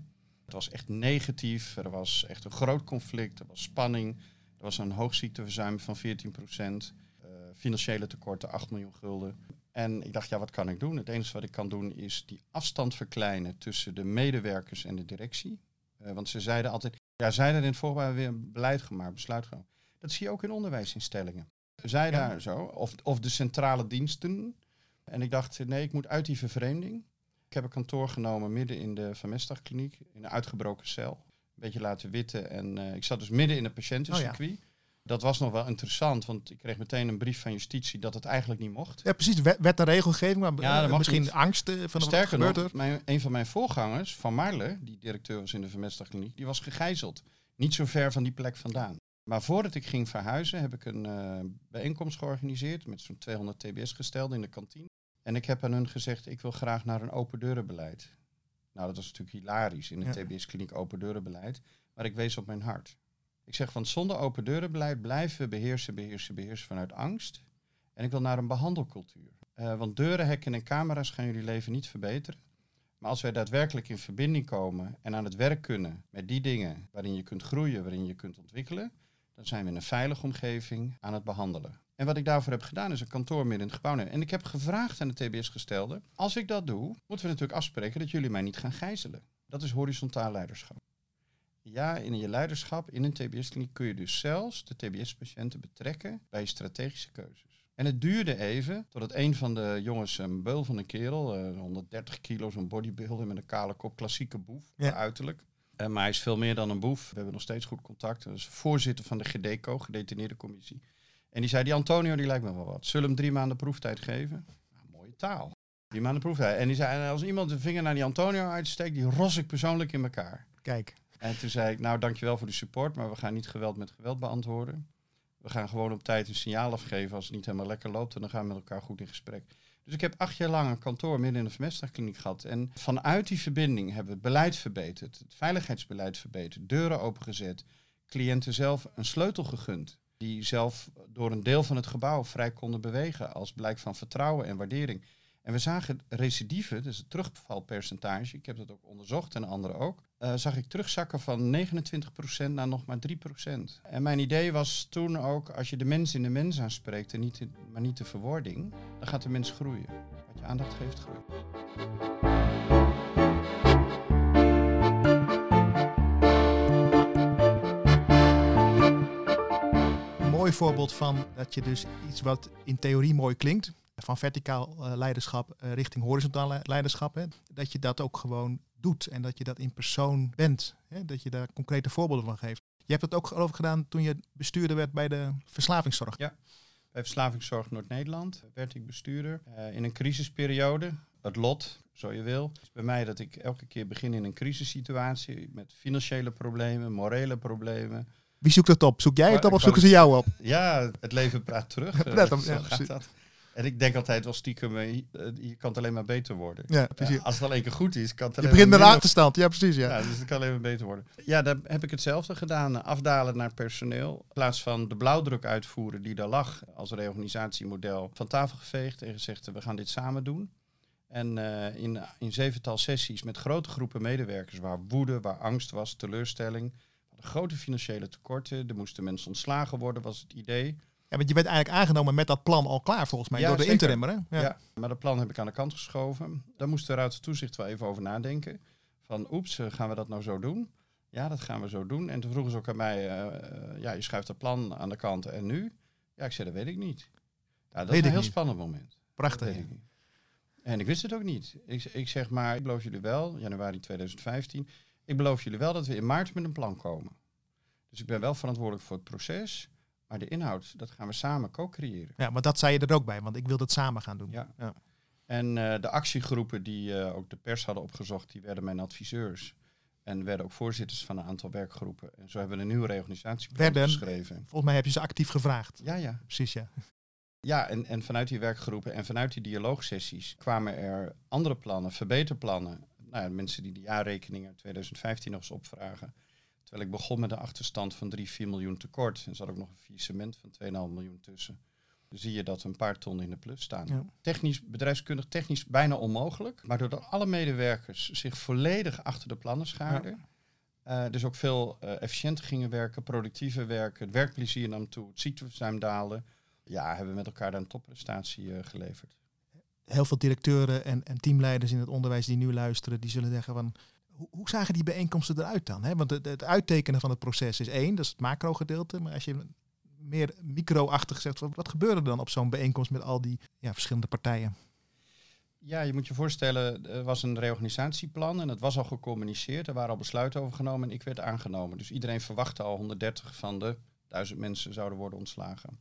Het was echt negatief, er was echt een groot conflict, er was spanning. Er was een hoogziekteverzuim van veertien procent, uh, financiële tekorten acht miljoen gulden. En ik dacht, ja, wat kan ik doen? Het enige wat ik kan doen is die afstand verkleinen tussen de medewerkers en de directie. Uh, want ze zeiden altijd, ja, zij daar in het voorbouw weer een beleid gemaakt, besluit genomen. Dat zie je ook in onderwijsinstellingen. Zij daar ja. zo, of, of de centrale diensten. En ik dacht, nee, ik moet uit die vervreemding. Ik heb een kantoor genomen midden in de Van Mesdagkliniek, in een uitgebroken cel. Een beetje laten witten en uh, ik zat dus midden in het patiëntencircuit. Oh ja. Dat was nog wel interessant, want ik kreeg meteen een brief van justitie dat het eigenlijk niet mocht. Ja, precies, wet en regelgeving, maar ja, dat misschien angst uh, van Sterker wat gebeurt nog, er. Mijn, een van mijn voorgangers, Van Marle, die directeur was in de Van Mesdagkliniek, die was gegijzeld. Niet zo ver van die plek vandaan. Maar voordat ik ging verhuizen heb ik een uh, bijeenkomst georganiseerd met zo'n tweehonderd T B S-gestelden in de kantine. En ik heb aan hun gezegd, ik wil graag naar een open deurenbeleid. Nou, dat was natuurlijk hilarisch in de ja. T B S-kliniek open deurenbeleid. Maar ik wees op mijn hart. Ik zeg, want zonder open deurenbeleid blijven we beheersen, beheersen, beheersen vanuit angst. En ik wil naar een behandelcultuur. Uh, want deuren, hekken en camera's gaan jullie leven niet verbeteren. Maar als wij daadwerkelijk in verbinding komen en aan het werk kunnen met die dingen waarin je kunt groeien, waarin je kunt ontwikkelen, dan zijn we in een veilige omgeving aan het behandelen. En wat ik daarvoor heb gedaan is een kantoor midden in het gebouw nemen. En ik heb gevraagd aan de T B S-gestelden, als ik dat doe, moeten we natuurlijk afspreken dat jullie mij niet gaan gijzelen. Dat is horizontaal leiderschap. Ja, in je leiderschap, in een T B S-kliniek kun je dus zelfs de T B S-patiënten betrekken bij je strategische keuzes. En het duurde even, totdat een van de jongens, een beul van een kerel, uh, honderddertig kilo, zo'n bodybuilder met een kale kop, klassieke boef, ja. uiterlijk. Uh, maar hij is veel meer dan een boef. We hebben nog steeds goed contact. Hij is voorzitter van de G D E C O, gedetineerdencommissie. En die zei, die Antonio, die lijkt me wel wat. Zullen we hem drie maanden proeftijd geven? Nou, mooie taal. Drie maanden proeftijd. En die zei, als iemand de vinger naar die Antonio uitsteekt, die ros ik persoonlijk in elkaar. Kijk. En toen zei ik, nou, dankjewel voor de support, maar we gaan niet geweld met geweld beantwoorden. We gaan gewoon op tijd een signaal afgeven als het niet helemaal lekker loopt. En dan gaan we met elkaar goed in gesprek. Dus ik heb acht jaar lang een kantoor midden in de Van Mesdagkliniek gehad. En vanuit die verbinding hebben we het beleid verbeterd. Het veiligheidsbeleid verbeterd. Deuren opengezet. Cliënten zelf een sleutel gegund. Die zelf door een deel van het gebouw vrij konden bewegen. Als blijk van vertrouwen en waardering. En we zagen recidieven, dus het terugvalpercentage. Ik heb dat ook onderzocht en anderen ook. Uh, zag ik terugzakken van negenentwintig procent naar nog maar drie procent. En mijn idee was toen ook, als je de mens in de mens aanspreekt, en niet in, maar niet de verwoording, dan gaat de mens groeien. Wat je aandacht geeft, groeit. Een mooi voorbeeld van dat je dus iets wat in theorie mooi klinkt, van verticaal uh, leiderschap uh, richting horizontaal le- leiderschap, hè, dat je dat ook gewoon doet en dat je dat in persoon bent. Hè, dat je daar concrete voorbeelden van geeft. Je hebt dat ook geloof ik gedaan toen je bestuurder werd bij de verslavingszorg. Ja, bij Verslavingszorg Noord-Nederland werd ik bestuurder uh, in een crisisperiode. Het lot, zo je wil. Het is bij mij dat ik elke keer begin in een crisissituatie met financiële problemen, morele problemen. Wie zoekt het op? Zoek jij het op of zoeken ze jou op? Ja, het leven praat terug. Praat hem, ja, gaat dat. En ik denk altijd wel stiekem, je kan het alleen maar beter worden. Ja, precies. Ja, als het alleen keer goed is, kan het alleen maar... Je begint met een achterstand, ja precies. Ja. Ja, dus het kan alleen maar beter worden. Ja, daar heb ik hetzelfde gedaan. Afdalen naar personeel. In plaats van de blauwdruk uitvoeren die daar lag als reorganisatiemodel, van tafel geveegd en gezegd, we gaan dit samen doen. En uh, in, in zevental sessies met grote groepen medewerkers, waar woede, waar angst was, teleurstelling. Grote financiële tekorten, er moesten mensen ontslagen worden, was het idee. Ja, want je bent eigenlijk aangenomen met dat plan al klaar volgens mij, ja, door de zeker. Interimmer. Hè? Ja. Ja, maar dat plan heb ik aan de kant geschoven. Daar moesten we uit het toezicht wel even over nadenken. Van oeps, gaan we dat nou zo doen? Ja, dat gaan we zo doen. En toen vroegen ze ook aan mij, uh, ja, je schuift dat plan aan de kant en nu? Ja, ik zei, dat weet ik niet. Ja, dat is een heel niet. Spannend moment. Prachtig. Ik en ik wist het ook niet. Ik, ik zeg maar, ik beloof jullie wel, januari tweeduizend vijftien, ik beloof jullie wel dat we in maart met een plan komen. Dus ik ben wel verantwoordelijk voor het proces. Maar de inhoud, dat gaan we samen co-creëren. Ja, maar dat zei je er ook bij, want ik wil dat samen gaan doen. Ja. Ja. En uh, de actiegroepen die uh, ook de pers hadden opgezocht, die werden mijn adviseurs. En werden ook voorzitters van een aantal werkgroepen. En zo hebben we een nieuw reorganisatieplan geschreven. Volgens mij heb je ze actief gevraagd. Ja, ja. Precies, ja. Ja, en, en vanuit die werkgroepen en vanuit die dialoogsessies kwamen er andere plannen, verbeterplannen. Nou ja, mensen die de jaarrekening uit tweeduizend vijftien nog eens opvragen. Terwijl ik begon met een achterstand van drie, vier miljoen tekort. En er zat ook nog een faillissement van twee komma vijf miljoen tussen. Dan zie je dat een paar ton in de plus staan. Ja. Technisch, bedrijfskundig, technisch bijna onmogelijk. Maar doordat alle medewerkers zich volledig achter de plannen schaarden... Ja. Uh, dus ook veel uh, efficiënter gingen werken, productiever werken. Het werkplezier nam toe, het ziekteverzuim daalde. Ja, hebben we met elkaar daar een topprestatie uh, geleverd. Heel veel directeuren en, en teamleiders in het onderwijs die nu luisteren, die zullen zeggen van, hoe, hoe zagen die bijeenkomsten eruit dan? Hè? Want het, het uittekenen van het proces is één, dat is het macro-gedeelte. Maar als je meer micro-achtig zegt, wat, wat gebeurde er dan op zo'n bijeenkomst met al die ja, verschillende partijen? Ja, je moet je voorstellen, er was een reorganisatieplan en dat was al gecommuniceerd. Er waren al besluiten over genomen en ik werd aangenomen. Dus iedereen verwachtte al honderddertig van de duizend mensen zouden worden ontslagen.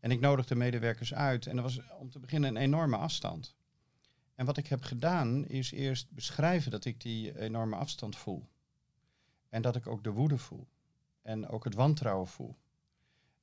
En ik nodigde medewerkers uit en er was om te beginnen een enorme afstand. En wat ik heb gedaan is eerst beschrijven dat ik die enorme afstand voel. En dat ik ook de woede voel. En ook het wantrouwen voel.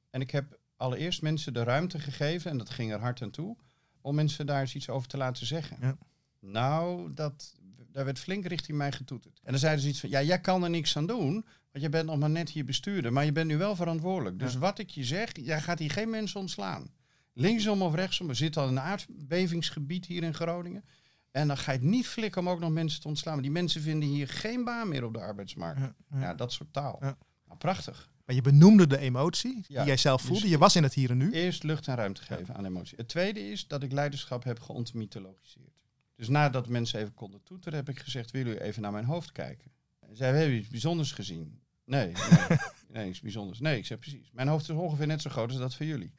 En ik heb allereerst mensen de ruimte gegeven, en dat ging er hard aan toe, om mensen daar eens iets over te laten zeggen. Ja. Nou, dat, daar werd flink richting mij getoeterd. En dan zeiden ze iets van, ja, jij kan er niks aan doen, want je bent nog maar net hier bestuurder, maar je bent nu wel verantwoordelijk. Dus ja. Wat ik je zeg, jij gaat hier geen mensen ontslaan. Linksom of rechtsom, we zitten al in een aardbevingsgebied hier in Groningen. En dan ga je het niet flikken om ook nog mensen te ontslaan. Maar die mensen vinden hier geen baan meer op de arbeidsmarkt. Ja, ja. ja dat soort taal. Ja. Nou, prachtig. Maar je benoemde de emotie die ja, jij zelf voelde. Dus je was in het hier en nu. Eerst lucht en ruimte geven ja. aan emotie. Het tweede is dat ik leiderschap heb geontmythologiseerd. Dus nadat mensen even konden toeteren, heb ik gezegd, willen jullie even naar mijn hoofd kijken? En zij hebben iets bijzonders gezien. Nee, nee, nee, iets bijzonders. Nee, ik zeg precies. Mijn hoofd is ongeveer net zo groot als dat van jullie.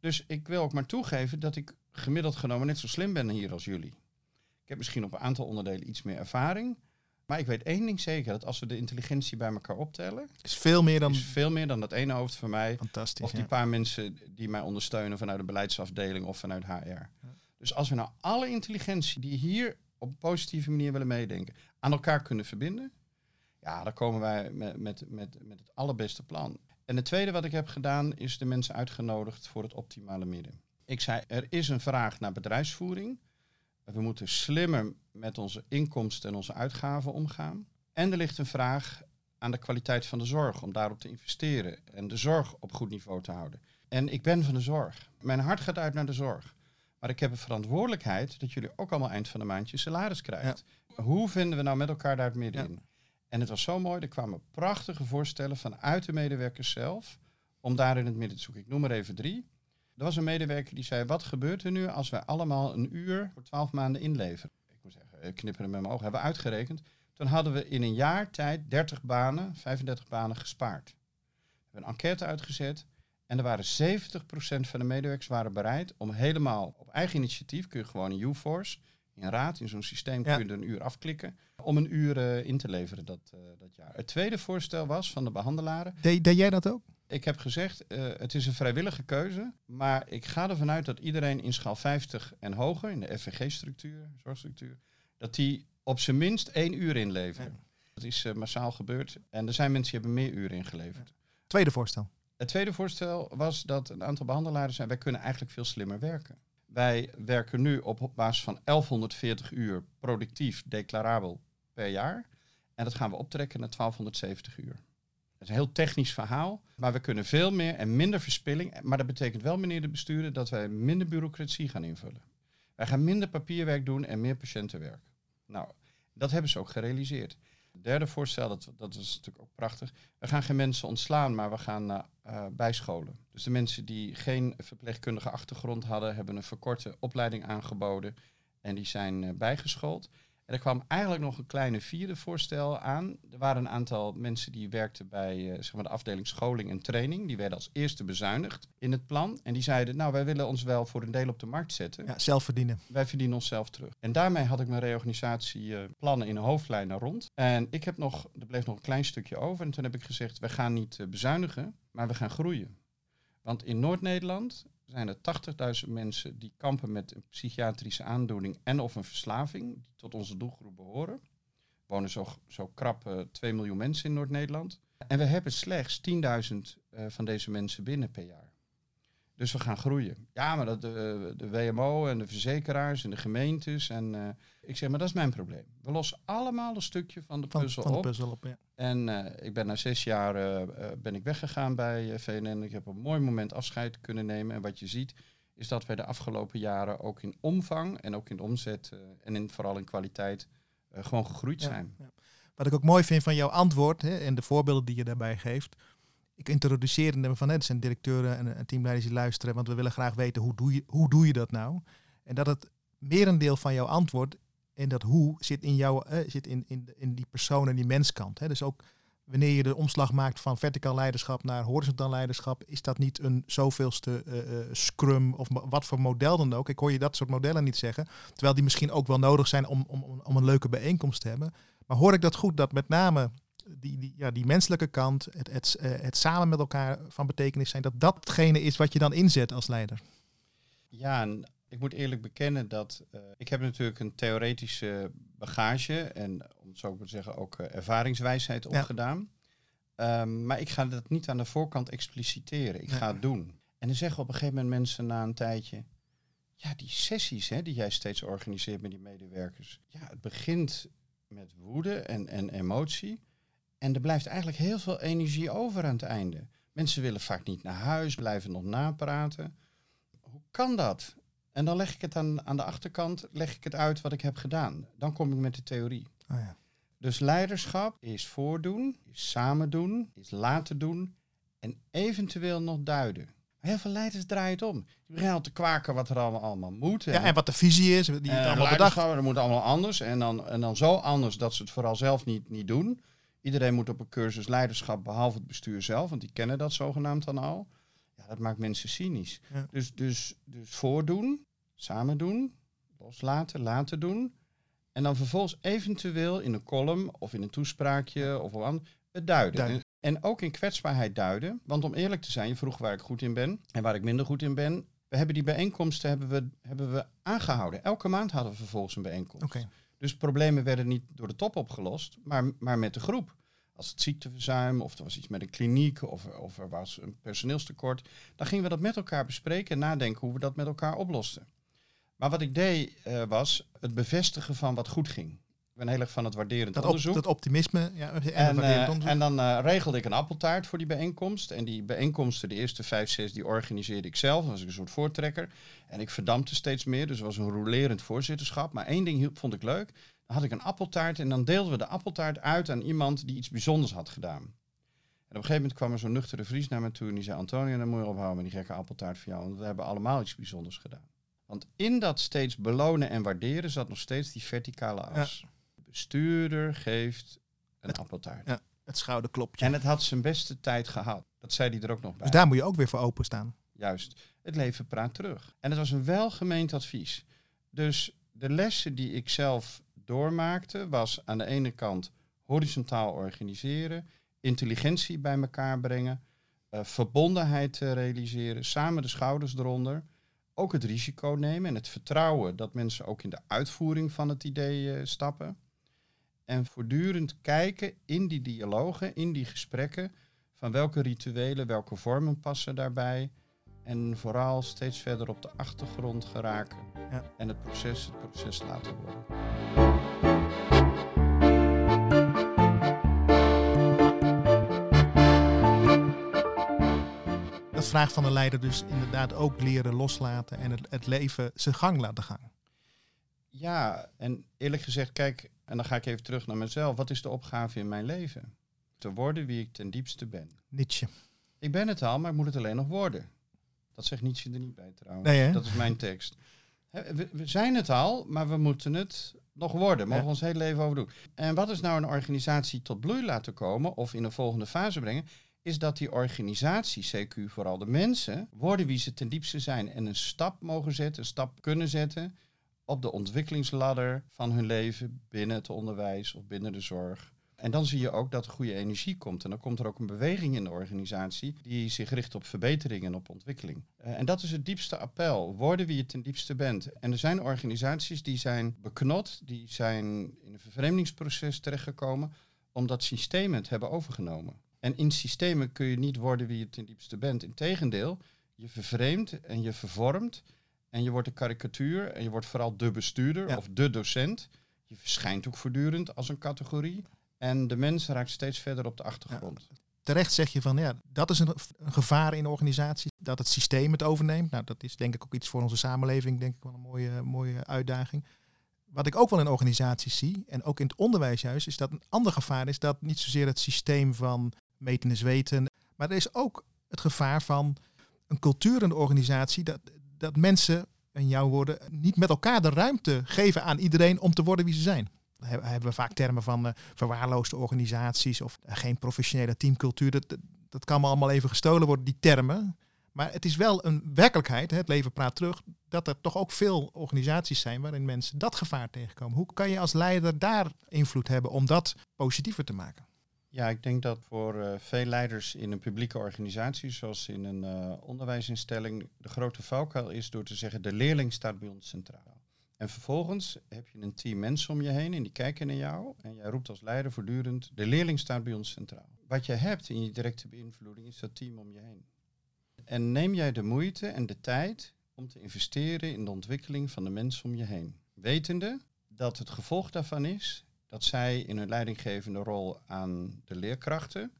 Dus ik wil ook maar toegeven dat ik gemiddeld genomen net zo slim ben hier als jullie. Ik heb misschien op een aantal onderdelen iets meer ervaring. Maar ik weet één ding zeker, dat als we de intelligentie bij elkaar optellen, is veel meer dan, is veel meer dan dat ene hoofd van mij. Fantastisch. Of die ja. paar mensen die mij ondersteunen vanuit de beleidsafdeling of vanuit H R. Ja. Dus als we nou alle intelligentie die hier op een positieve manier willen meedenken, aan elkaar kunnen verbinden, ja, dan komen wij met, met, met, met het allerbeste plan. En het tweede wat ik heb gedaan, is de mensen uitgenodigd voor het optimale midden. Ik zei, er is een vraag naar bedrijfsvoering. We moeten slimmer met onze inkomsten en onze uitgaven omgaan. En er ligt een vraag aan de kwaliteit van de zorg, om daarop te investeren en de zorg op goed niveau te houden. En ik ben van de zorg. Mijn hart gaat uit naar de zorg. Maar ik heb een verantwoordelijkheid dat jullie ook allemaal eind van de maand je salaris krijgt. Ja. Hoe vinden we nou met elkaar daar het middenin? Ja. En het was zo mooi, er kwamen prachtige voorstellen vanuit de medewerkers zelf, om daar in het midden te zoeken. Ik noem er even drie. Er was een medewerker die zei, wat gebeurt er nu als wij allemaal een uur voor twaalf maanden inleveren? Ik moet zeggen, knipperen met mijn ogen, hebben we uitgerekend. Toen hadden we in een jaar tijd dertig banen, vijfendertig banen gespaard. We hebben een enquête uitgezet en er waren zeventig procent van de medewerkers waren bereid om helemaal op eigen initiatief, kun je gewoon in U-Force, in raad, in zo'n systeem ja. kun je er een uur afklikken, om een uur uh, in te leveren dat, uh, dat jaar. Het tweede voorstel was van de behandelaren. Deed, deed jij dat ook? Ik heb gezegd, uh, het is een vrijwillige keuze, maar ik ga ervan uit dat iedereen in schaal vijftig en hoger, in de F V G-structuur, zorgstructuur, dat die op zijn minst één uur inleveren. Ja. Dat is uh, massaal gebeurd en er zijn mensen die hebben meer uren ingeleverd. Ja. Tweede voorstel? Het tweede voorstel was dat een aantal behandelaren zijn, wij kunnen eigenlijk veel slimmer werken. Wij werken nu op basis van elfhonderdveertig uur productief, declarabel per jaar en dat gaan we optrekken naar twaalfhonderdzeventig uur. Dat is een heel technisch verhaal, maar we kunnen veel meer en minder verspilling. Maar dat betekent wel, meneer de bestuurder, dat wij minder bureaucratie gaan invullen. Wij gaan minder papierwerk doen en meer patiëntenwerk. Nou, dat hebben ze ook gerealiseerd. Het derde voorstel, dat, dat is natuurlijk ook prachtig. We gaan geen mensen ontslaan, maar we gaan uh, uh, bijscholen. Dus de mensen die geen verpleegkundige achtergrond hadden, hebben een verkorte opleiding aangeboden. En die zijn uh, bijgeschoold. En er kwam eigenlijk nog een kleine vierde voorstel aan. Er waren een aantal mensen die werkten bij uh, zeg maar de afdeling scholing en training. Die werden als eerste bezuinigd in het plan. En die zeiden, nou wij willen ons wel voor een deel op de markt zetten. Ja, zelf verdienen. Wij verdienen onszelf terug. En daarmee had ik mijn reorganisatieplannen uh, in hoofdlijnen rond. En ik heb nog, er bleef nog een klein stukje over. En toen heb ik gezegd, we gaan niet uh, bezuinigen, maar we gaan groeien. Want in Noord-Nederland zijn er tachtigduizend mensen die kampen met een psychiatrische aandoening en of een verslaving, die tot onze doelgroep behoren. Er wonen zo, zo krap uh, twee miljoen mensen in Noord-Nederland. En we hebben slechts tienduizend uh, van deze mensen binnen per jaar. Dus we gaan groeien. Ja, maar dat de, de W M O en de verzekeraars en de gemeentes. En, uh, ik zeg, maar dat is mijn probleem. We lossen allemaal een stukje van de puzzel van, van de puzzel op. op ja. En uh, ik ben na zes jaar uh, uh, ben ik weggegaan bij uh, V N N. Ik heb op een mooi moment afscheid kunnen nemen. En wat je ziet, is dat wij de afgelopen jaren ook in omvang en ook in omzet uh, en in, vooral in kwaliteit uh, gewoon gegroeid ja, zijn. Ja. Wat ik ook mooi vind van jouw antwoord, hè, en de voorbeelden die je daarbij geeft. Ik introduceerde hem van, hè, dat zijn directeuren en teamleiders die luisteren, want we willen graag weten hoe doe je, hoe doe je dat nou? En dat het merendeel van jouw antwoord en dat hoe zit in jouw, eh, zit in, in, in die persoon en die menskant. Hè. Dus ook wanneer je de omslag maakt van verticaal leiderschap naar horizontaal leiderschap, is dat niet een zoveelste uh, scrum of mo- wat voor model dan ook. Ik hoor je dat soort modellen niet zeggen, terwijl die misschien ook wel nodig zijn om, om, om een leuke bijeenkomst te hebben. Maar hoor ik dat goed, dat met name die, die, ja, die menselijke kant, het, het, uh, het samen met elkaar van betekenis zijn, dat datgene is wat je dan inzet als leider? Ja, en ik moet eerlijk bekennen dat uh, ik heb natuurlijk een theoretische bagage en om het zo maar te zeggen ook uh, ervaringswijsheid opgedaan. Ja. Um, maar ik ga dat niet aan de voorkant expliciteren. Ik ja. ga het doen. En dan zeggen op een gegeven moment mensen na een tijdje, ja, die sessies hè, die jij steeds organiseert met die medewerkers. Ja, het begint met woede en, en emotie. En er blijft eigenlijk heel veel energie over aan het einde. Mensen willen vaak niet naar huis, blijven nog napraten. Hoe kan dat? En dan leg ik het aan, aan de achterkant, leg ik het uit wat ik heb gedaan. Dan kom ik met de theorie. Oh ja. Dus leiderschap is voordoen, is samen doen, is laten doen en eventueel nog duiden. Maar heel veel leiders draaien het om. Die beginnen al te kwaken wat er allemaal, allemaal moet. Ja, en, en wat de visie is, die het allemaal bedacht. Dat moet allemaal anders en dan, en dan zo anders dat ze het vooral zelf niet, niet doen. Iedereen moet op een cursus leiderschap, behalve het bestuur zelf, want die kennen dat zogenaamd dan al. Ja, dat maakt mensen cynisch. Ja. Dus, dus, dus voordoen, samen doen, loslaten, laten doen. En dan vervolgens eventueel in een column of in een toespraakje of wat anders, het duiden. duiden. En ook in kwetsbaarheid duiden. Want om eerlijk te zijn, je vroeg waar ik goed in ben en waar ik minder goed in ben. We hebben die bijeenkomsten hebben we, hebben we aangehouden. Elke maand hadden we vervolgens een bijeenkomst. Okay. Dus problemen werden niet door de top opgelost, maar, maar met de groep. Als het ziekteverzuim of er was iets met een kliniek of, of er was een personeelstekort. Dan gingen we dat met elkaar bespreken en nadenken hoe we dat met elkaar oplosten. Maar wat ik deed uh, was het bevestigen van wat goed ging. Ik ben heel erg van het waarderend dat onderzoek. Op, dat optimisme. Ja, en, en, uh, en dan uh, regelde ik een appeltaart voor die bijeenkomst. En die bijeenkomsten, de eerste vijf, zes, die organiseerde ik zelf. Dan was ik een soort voortrekker. En ik verdampte steeds meer. Dus het was een roulerend voorzitterschap. Maar één ding hielp, vond ik leuk. Dan had ik een appeltaart en dan deelden we de appeltaart uit aan iemand die iets bijzonders had gedaan. En op een gegeven moment kwam er zo'n nuchtere Fries naar me toe en die zei, Antonio, dan moet je ophouden met die gekke appeltaart voor jou, want we hebben allemaal iets bijzonders gedaan. Want in dat steeds belonen en waarderen zat nog steeds die verticale as. Ja. De bestuurder geeft een het, appeltaart. Ja, het schouderklopje. En het had zijn beste tijd gehad. Dat zei hij er ook nog bij. Dus daar moet je ook weer voor openstaan. Juist. Het leven praat terug. En het was een welgemeend advies. Dus de lessen die ik zelf doormaakte, was aan de ene kant horizontaal organiseren, intelligentie bij elkaar brengen, uh, verbondenheid uh, realiseren, samen de schouders eronder, ook het risico nemen en het vertrouwen dat mensen ook in de uitvoering van het idee uh, stappen. En voortdurend kijken in die dialogen, in die gesprekken, van welke rituelen, welke vormen passen daarbij. En vooral steeds verder op de achtergrond geraken. Ja. En het proces, het proces laten worden. Dat vraagt van de leider dus inderdaad ook leren loslaten en het, het leven zijn gang laten gaan. Ja, en eerlijk gezegd, kijk, en dan ga ik even terug naar mezelf. Wat is de opgave in mijn leven? Te worden wie ik ten diepste ben. Nietzsche. Ik ben het al, maar ik moet het alleen nog worden. Dat zegt Nietzsche er niet bij trouwens. Nee, dat is mijn tekst. We, we zijn het al, maar we moeten het nog worden. Mogen we ja. ons hele leven over doen. En wat is nou een organisatie tot bloei laten komen of in een volgende fase brengen, is dat die organisatie, C Q vooral de mensen, worden wie ze ten diepste zijn. En een stap mogen zetten, een stap kunnen zetten op de ontwikkelingsladder van hun leven binnen het onderwijs of binnen de zorg. En dan zie je ook dat er goede energie komt. En dan komt er ook een beweging in de organisatie die zich richt op verbetering en op ontwikkeling. Uh, en dat is het diepste appel. Worden wie je ten diepste bent. En er zijn organisaties die zijn beknot, die zijn in een vervreemdingsproces terechtgekomen, omdat systemen het hebben overgenomen. En in systemen kun je niet worden wie je ten diepste bent. Integendeel, je vervreemdt en je vervormt en je wordt een karikatuur en je wordt vooral de bestuurder ja. of de docent. Je verschijnt ook voortdurend als een categorie. En de mens raakt steeds verder op de achtergrond. Ja, terecht zeg je van, ja, dat is een, een gevaar in organisaties. Dat het systeem het overneemt. Nou, dat is denk ik ook iets voor onze samenleving. Denk ik wel een mooie, mooie uitdaging. Wat ik ook wel in organisaties zie, en ook in het onderwijs juist, is dat een ander gevaar is dat niet zozeer het systeem van meten en weten, maar er is ook het gevaar van een cultuur in de organisatie dat, dat mensen, in jouw woorden, niet met elkaar de ruimte geven aan iedereen om te worden wie ze zijn. Daar hebben we vaak termen van uh, verwaarloosde organisaties of uh, geen professionele teamcultuur. Dat, dat kan me allemaal even gestolen worden, die termen. Maar het is wel een werkelijkheid, hè, het leven praat terug, dat er toch ook veel organisaties zijn waarin mensen dat gevaar tegenkomen. Hoe kan je als leider daar invloed hebben om dat positiever te maken? Ja, ik denk dat voor uh, veel leiders in een publieke organisatie, zoals in een uh, onderwijsinstelling, de grote valkuil is door te zeggen, de leerling staat bij ons centraal. En vervolgens heb je een team mensen om je heen en die kijken naar jou en jij roept als leider voortdurend, de leerling staat bij ons centraal. Wat je hebt in je directe beïnvloeding is dat team om je heen. En neem jij de moeite en de tijd om te investeren in de ontwikkeling van de mensen om je heen. Wetende dat het gevolg daarvan is dat zij in hun leidinggevende rol aan de leerkrachten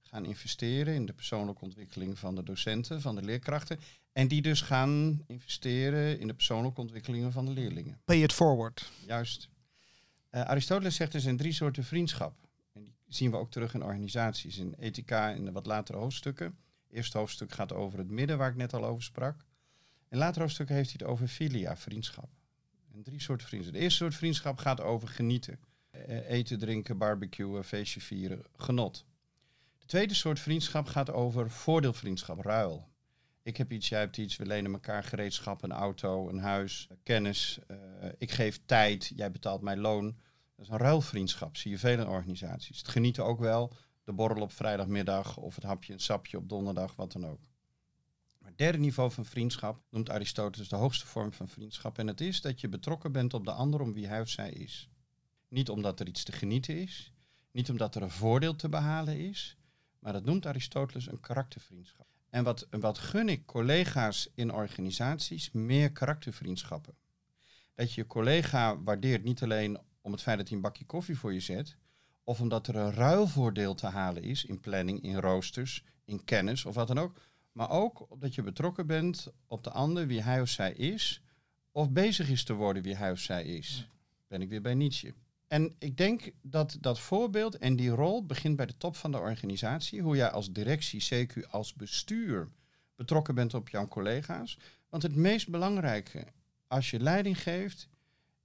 gaan investeren in de persoonlijke ontwikkeling van de docenten, van de leerkrachten. En die dus gaan investeren in de persoonlijke ontwikkelingen van de leerlingen. Pay it forward. Juist. Uh, Aristoteles zegt er zijn drie soorten vriendschap. En die zien we ook terug in organisaties, in ethica en de wat latere hoofdstukken. Het eerste hoofdstuk gaat over het midden, waar ik net al over sprak. En later hoofdstuk heeft hij het over filia, vriendschap. En drie soorten vriendschap. De eerste soort vriendschap gaat over genieten. Eten, drinken, barbecuen, feestje vieren, genot. De tweede soort vriendschap gaat over voordeelvriendschap, ruil. Ik heb iets, jij hebt iets, we lenen elkaar gereedschap, een auto, een huis, kennis. Uh, ik geef tijd, jij betaalt mijn loon. Dat is een ruilvriendschap, zie je veel in organisaties. Het genieten ook wel, de borrel op vrijdagmiddag of het hapje en sapje op donderdag, wat dan ook. Maar het derde niveau van vriendschap noemt Aristoteles de hoogste vorm van vriendschap. En het is dat je betrokken bent op de ander om wie hij of zij is. Niet omdat er iets te genieten is, niet omdat er een voordeel te behalen is, maar dat noemt Aristoteles een karaktervriendschap. En wat, wat gun ik collega's in organisaties? Meer karaktervriendschappen. Dat je je collega waardeert niet alleen om het feit dat hij een bakje koffie voor je zet, of omdat er een ruilvoordeel te halen is in planning, in roosters, in kennis of wat dan ook, maar ook omdat je betrokken bent op de ander wie hij of zij is, of bezig is te worden wie hij of zij is. Ben ik weer bij Nietzsche. En ik denk dat dat voorbeeld en die rol begint bij de top van de organisatie. Hoe jij als directie, C Q, als bestuur betrokken bent op jouw collega's. Want het meest belangrijke als je leiding geeft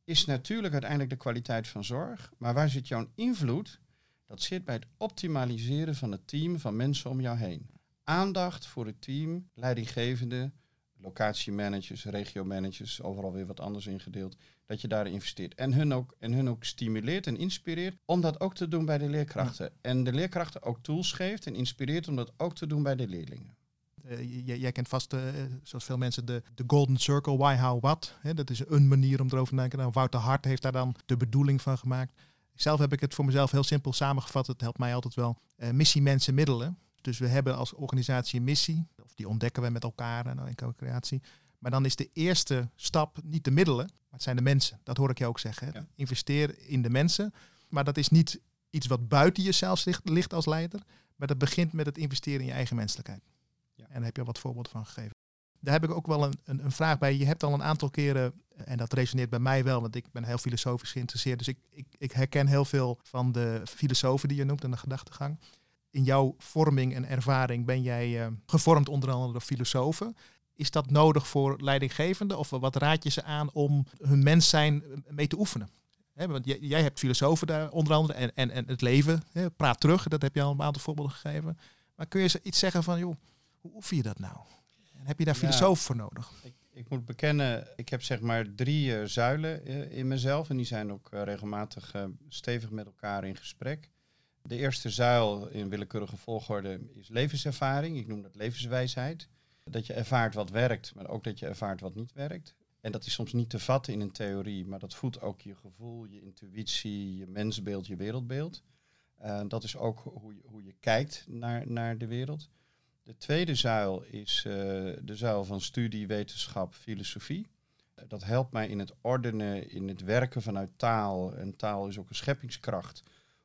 is natuurlijk uiteindelijk de kwaliteit van zorg. Maar waar zit jouw invloed? Dat zit bij het optimaliseren van het team van mensen om jou heen. Aandacht voor het team, leidinggevende, locatiemanagers, regiomanagers, overal weer wat anders ingedeeld, dat je daarin investeert. En hun ook, en hun ook stimuleert en inspireert om dat ook te doen bij de leerkrachten. Ja. En de leerkrachten ook tools geeft en inspireert om dat ook te doen bij de leerlingen. Uh, jij, jij kent vast, uh, zoals veel mensen, de, de golden circle, why, how, what. He, dat is een manier om erover te denken. Nou, Wouter Hart heeft daar dan de bedoeling van gemaakt. Zelf heb ik het voor mezelf heel simpel samengevat. Het helpt mij altijd wel. Uh, missie, mensen, middelen. Dus we hebben als organisatie een missie. Of die ontdekken we met elkaar en in co-creatie. Maar dan is de eerste stap niet de middelen, maar het zijn de mensen. Dat hoor ik je ook zeggen. Hè? Ja. Investeer in de mensen. Maar dat is niet iets wat buiten jezelf ligt als leider. Maar dat begint met het investeren in je eigen menselijkheid. Ja. En daar heb je al wat voorbeeld van gegeven. Daar heb ik ook wel een, een, een vraag bij. Je hebt al een aantal keren, en dat resoneert bij mij wel, want ik ben heel filosofisch geïnteresseerd. Dus ik, ik, ik herken heel veel van de filosofen die je noemt en de gedachtegang. In jouw vorming en ervaring ben jij uh, gevormd onder andere door filosofen. Is dat nodig voor leidinggevenden? Of wat raad je ze aan om hun mens zijn mee te oefenen? He, want jij, jij hebt filosofen daar onder andere en, en, en het leven. He, praat terug, dat heb je al een aantal voorbeelden gegeven. Maar kun je iets zeggen van, joh, hoe oefen je dat nou? En heb je daar filosoof ja, voor nodig? Ik, ik moet bekennen, ik heb zeg maar drie uh, zuilen uh, in mezelf. En die zijn ook uh, regelmatig uh, stevig met elkaar in gesprek. De eerste zuil in willekeurige volgorde is levenservaring. Ik noem dat levenswijsheid. Dat je ervaart wat werkt, maar ook dat je ervaart wat niet werkt. En dat is soms niet te vatten in een theorie, maar dat voedt ook je gevoel, je intuïtie, je mensbeeld, je wereldbeeld. Uh, dat is ook hoe je, hoe je kijkt naar, naar de wereld. De tweede zuil is uh, de zuil van studie, wetenschap, filosofie. Uh, dat helpt mij in het ordenen, in het werken vanuit taal. En taal is ook een scheppingskracht.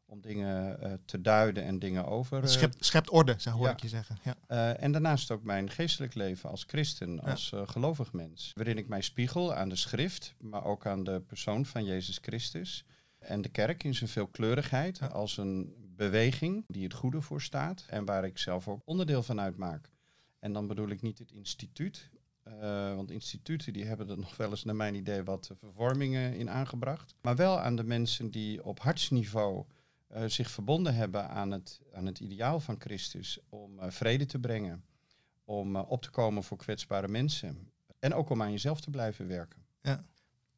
om dingen uh, te duiden en dingen over... Uh, schept, schept orde, zeg, hoor ja. ik je zeggen. Ja. Uh, en daarnaast ook mijn geestelijk leven als christen, als ja. uh, gelovig mens. Waarin ik mij spiegel aan de schrift, maar ook aan de persoon van Jezus Christus. En de kerk in zijn veelkleurigheid ja. als een beweging die het goede voor staat. En waar ik zelf ook onderdeel van uitmaak. En dan bedoel ik niet het instituut. Uh, want instituten die hebben er nog wel eens naar mijn idee wat vervormingen in aangebracht. Maar wel aan de mensen die op hartsniveau... Uh, zich verbonden hebben aan het, aan het ideaal van Christus om uh, vrede te brengen, om uh, op te komen voor kwetsbare mensen en ook om aan jezelf te blijven werken. Ja.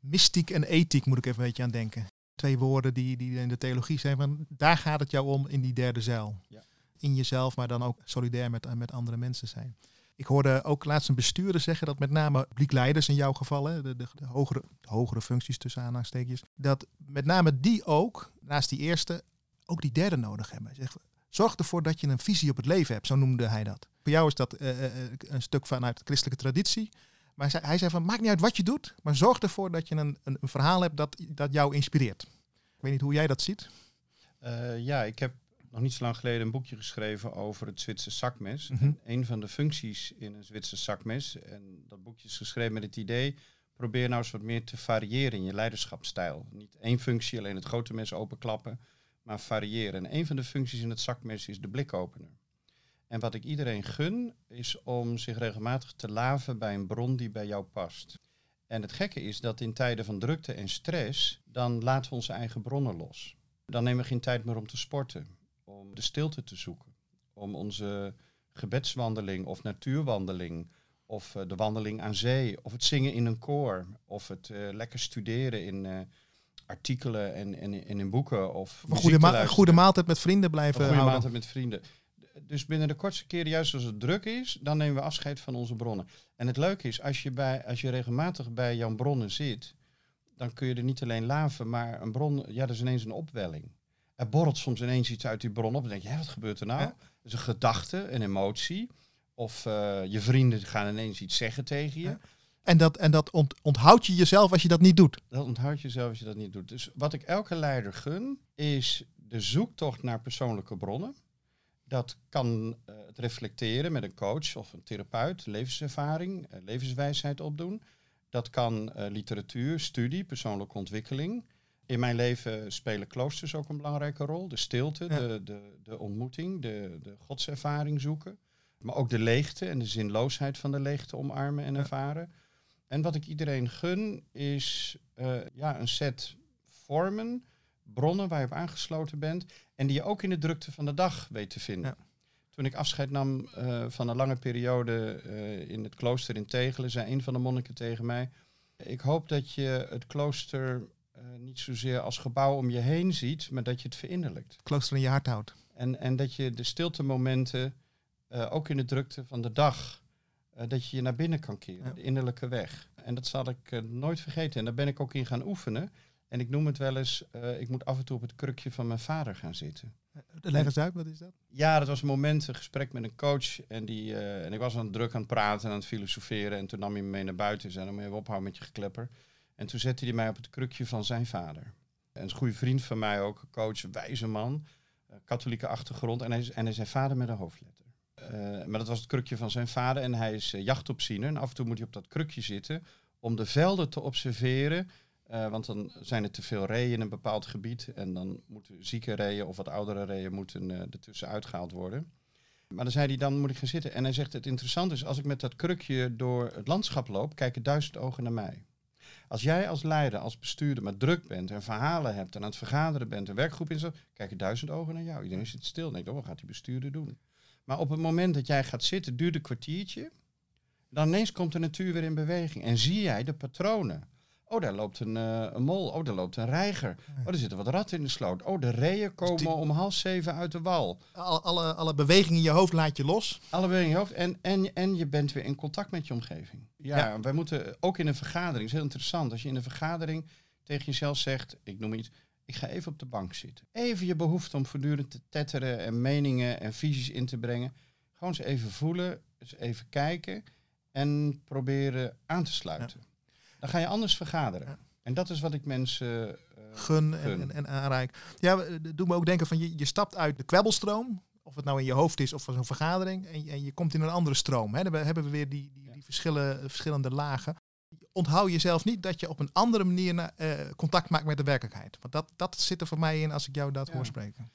Mystiek en ethiek moet ik even een beetje aan denken. Twee woorden die, die in de theologie zijn, van daar gaat het jou om in die derde zeil. Ja. In jezelf, maar dan ook solidair met, met andere mensen zijn. Ik hoorde ook laatst een bestuurder zeggen dat met name publiek leiders in jouw geval, hè, de, de, de, hogere, de hogere functies tussen aanhalingstekens, dat met name die ook, naast die eerste, ook die derde nodig hebben. Zeg, zorg ervoor dat je een visie op het leven hebt, zo noemde hij dat. Voor jou is dat uh, een stuk vanuit de christelijke traditie. Maar hij zei van, maakt niet uit wat je doet, maar zorg ervoor dat je een, een, een verhaal hebt dat, dat jou inspireert. Ik weet niet hoe jij dat ziet. Uh, ja, ik heb nog niet zo lang geleden een boekje geschreven over het Zwitserse zakmes. Mm-hmm. En een van de functies in een Zwitserse zakmes, en dat boekje is geschreven met het idee, probeer nou eens wat meer te variëren in je leiderschapsstijl. Niet één functie, alleen het grote mes openklappen, maar variëren. En een van de functies in het zakmes is de blikopener. En wat ik iedereen gun, is om zich regelmatig te laven bij een bron die bij jou past. En het gekke is dat in tijden van drukte en stress, dan laten we onze eigen bronnen los. Dan nemen we geen tijd meer om te sporten, om de stilte te zoeken, om onze gebedswandeling of natuurwandeling, of de wandeling aan zee, of het zingen in een koor, of het uh, lekker studeren in... Uh, artikelen en, en, en in boeken of een goede, ma- goede maaltijd met vrienden blijven goede houden. maaltijd met vrienden. Dus binnen de kortste keren, juist als het druk is, dan nemen we afscheid van onze bronnen. En het leuke is, als je, bij, als je regelmatig bij jouw bronnen zit, dan kun je er niet alleen laven, maar een bron, ja, dat is ineens een opwelling. Er borrelt soms ineens iets uit die bron op en denk je, hé, wat gebeurt er nou? Hè? Dat is een gedachte, een emotie. Of uh, je vrienden gaan ineens iets zeggen tegen je. Hè? En dat, en dat onthoud je jezelf als je dat niet doet. Dat onthoud je jezelf als je dat niet doet. Dus wat ik elke leider gun, is de zoektocht naar persoonlijke bronnen. Dat kan uh, het reflecteren met een coach of een therapeut, levenservaring, uh, levenswijsheid opdoen. Dat kan uh, literatuur, studie, persoonlijke ontwikkeling. In mijn leven spelen kloosters ook een belangrijke rol. De stilte, ja. de, de, de ontmoeting, de, de godservaring zoeken. Maar ook de leegte en de zinloosheid van de leegte omarmen en ervaren. En wat ik iedereen gun is uh, ja, een set vormen, bronnen waar je op aangesloten bent. En die je ook in de drukte van de dag weet te vinden. Ja. Toen ik afscheid nam uh, van een lange periode uh, in het klooster in Tegelen, zei een van de monniken tegen mij, ik hoop dat je het klooster uh, niet zozeer als gebouw om je heen ziet, maar dat je het verinnerlijkt. Het klooster in je hart houdt. En, en dat je de stiltemomenten, uh, ook in de drukte van de dag, dat je je naar binnen kan keren, ja. de innerlijke weg. En dat zal ik uh, nooit vergeten. En daar ben ik ook in gaan oefenen. En ik noem het wel eens, uh, ik moet af en toe op het krukje van mijn vader gaan zitten. Leg eens uit, wat is dat? Ja, dat was een moment, een gesprek met een coach. En, die, uh, en ik was aan het druk aan het praten en aan het filosoferen. En toen nam hij me mee naar buiten en zei, dan moet je even ophouden met je geklepper. En toen zette hij mij op het krukje van zijn vader. En een goede vriend van mij ook, een coach, een wijze man. Uh, katholieke achtergrond. En hij, en hij zei vader met een hoofdletter. Uh, maar dat was het krukje van zijn vader en hij is uh, jachtopziener. En af en toe moet hij op dat krukje zitten om de velden te observeren. Uh, want dan zijn er te veel reeën in een bepaald gebied. En dan moeten zieke reeën of wat oudere reeën moeten uh, ertussen uitgehaald worden. Maar dan zei hij, dan moet ik gaan zitten. En hij zegt, het interessante is, als ik met dat krukje door het landschap loop, kijken duizend ogen naar mij. Als jij als leider, als bestuurder maar druk bent en verhalen hebt en aan het vergaderen bent, een werkgroep instaat, kijken duizend ogen naar jou. Iedereen zit stil en denkt, oh, wat gaat die bestuurder doen? Maar op het moment dat jij gaat zitten, duurt een kwartiertje. Dan ineens komt de natuur weer in beweging. En zie jij de patronen. Oh, daar loopt een, uh, een mol. Oh, daar loopt een reiger. Oh, er zitten wat ratten in de sloot. Oh, de reeën komen dus die... om half zeven uit de wal. Alle, alle, alle bewegingen in je hoofd laat je los. Alle bewegingen in je hoofd. En, en, en je bent weer in contact met je omgeving. Ja, ja, wij moeten ook in een vergadering. Het is heel interessant. Als je in een vergadering tegen jezelf zegt, ik noem iets, ik ga even op de bank zitten. Even je behoefte om voortdurend te tetteren en meningen en visies in te brengen. Gewoon eens even voelen, eens even kijken en proberen aan te sluiten. Ja. Dan ga je anders vergaderen. Ja. En dat is wat ik mensen uh, gun en, gun. en, en aanreik. Ja, dat doet me ook denken van je, je stapt uit de kwebbelstroom, of het nou in je hoofd is of van zo'n vergadering, en, en je komt in een andere stroom. Hè. Dan hebben we weer die, die, die verschillen, verschillende lagen. Onthoud jezelf niet dat je op een andere manier na, uh, contact maakt met de werkelijkheid. Want dat, dat zit er voor mij in als ik jou dat ja. hoor spreken.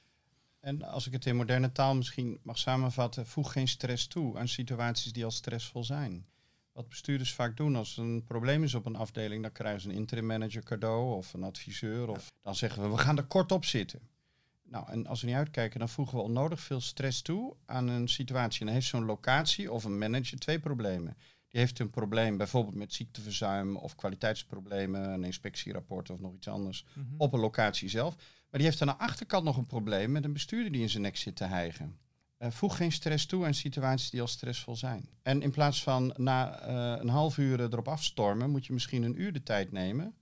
En als ik het in moderne taal misschien mag samenvatten, voeg geen stress toe aan situaties die al stressvol zijn. Wat bestuurders vaak doen als er een probleem is op een afdeling, dan krijgen ze een interim manager cadeau of een adviseur. Of dan zeggen we, we gaan er kort op zitten. Nou, en als we niet uitkijken, dan voegen we onnodig veel stress toe aan een situatie. En dan heeft zo'n locatie of een manager twee problemen. Die heeft een probleem bijvoorbeeld met ziekteverzuim of kwaliteitsproblemen, een inspectierapport of nog iets anders mm-hmm. op een locatie zelf. Maar die heeft aan de achterkant nog een probleem met een bestuurder die in zijn nek zit te hijgen. Uh, voeg geen stress toe aan situaties die al stressvol zijn. En in plaats van na uh, een half uur erop afstormen, moet je misschien een uur de tijd nemen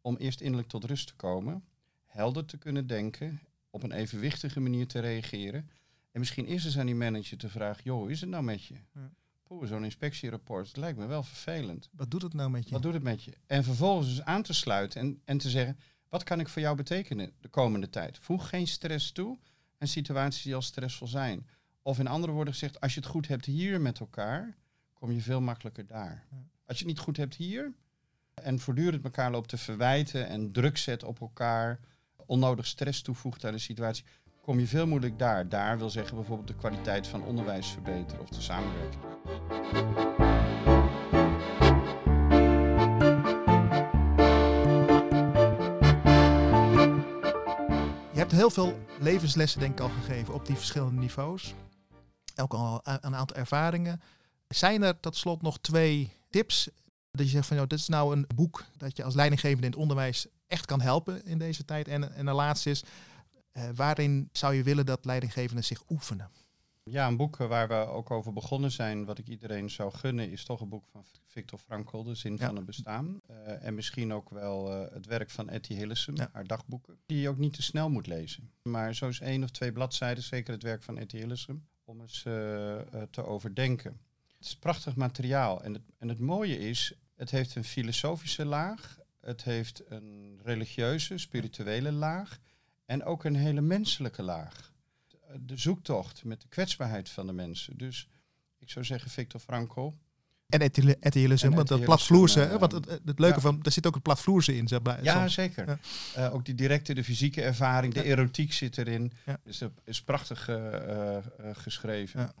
om eerst innerlijk tot rust te komen, helder te kunnen denken, op een evenwichtige manier te reageren. En misschien eerst eens aan die manager te vragen, joh, hoe is het nou met je? Ja. Poeh, zo'n inspectierapport, het lijkt me wel vervelend. Wat doet het nou met je? Wat doet het met je? En vervolgens dus aan te sluiten en, en te zeggen, wat kan ik voor jou betekenen de komende tijd? Voeg geen stress toe aan situaties die al stressvol zijn. Of in andere woorden gezegd, als je het goed hebt hier met elkaar, kom je veel makkelijker daar. Ja. Als je het niet goed hebt hier en voortdurend elkaar loopt te verwijten en druk zet op elkaar, onnodig stress toevoegt aan de situatie, kom je veel moeilijk daar. Daar wil zeggen bijvoorbeeld de kwaliteit van onderwijs verbeteren of de samenwerking. Je hebt heel veel levenslessen denk ik al gegeven op die verschillende niveaus. Ook al een aantal ervaringen. Zijn er tot slot nog twee tips? Dat je zegt van, joh, dit is nou een boek dat je als leidinggevende in het onderwijs echt kan helpen in deze tijd. En, en de laatste is, uh, waarin zou je willen dat leidinggevenden zich oefenen? Ja, een boek waar we ook over begonnen zijn, wat ik iedereen zou gunnen, is toch een boek van Viktor Frankl, De Zin ja. van het Bestaan. Uh, en misschien ook wel uh, het werk van Etty Hillesum, ja. haar dagboeken, die je ook niet te snel moet lezen. Maar zo is één of twee bladzijden, zeker het werk van Etty Hillesum, om eens uh, uh, te overdenken. Het is prachtig materiaal en het, en het mooie is, het heeft een filosofische laag, het heeft een religieuze, spirituele laag en ook een hele menselijke laag. De zoektocht met de kwetsbaarheid van de mensen. Dus ik zou zeggen Viktor Frankl. En Etty Hillesum, want dat platvloerse. Uh, want het, het leuke ja. van, daar zit ook het platvloerse in. Zeg maar, ja, soms. Zeker. Ja. Uh, ook die directe, de fysieke ervaring, de ja. erotiek zit erin. Ja. Dus dat is prachtig uh, uh, geschreven. Ja.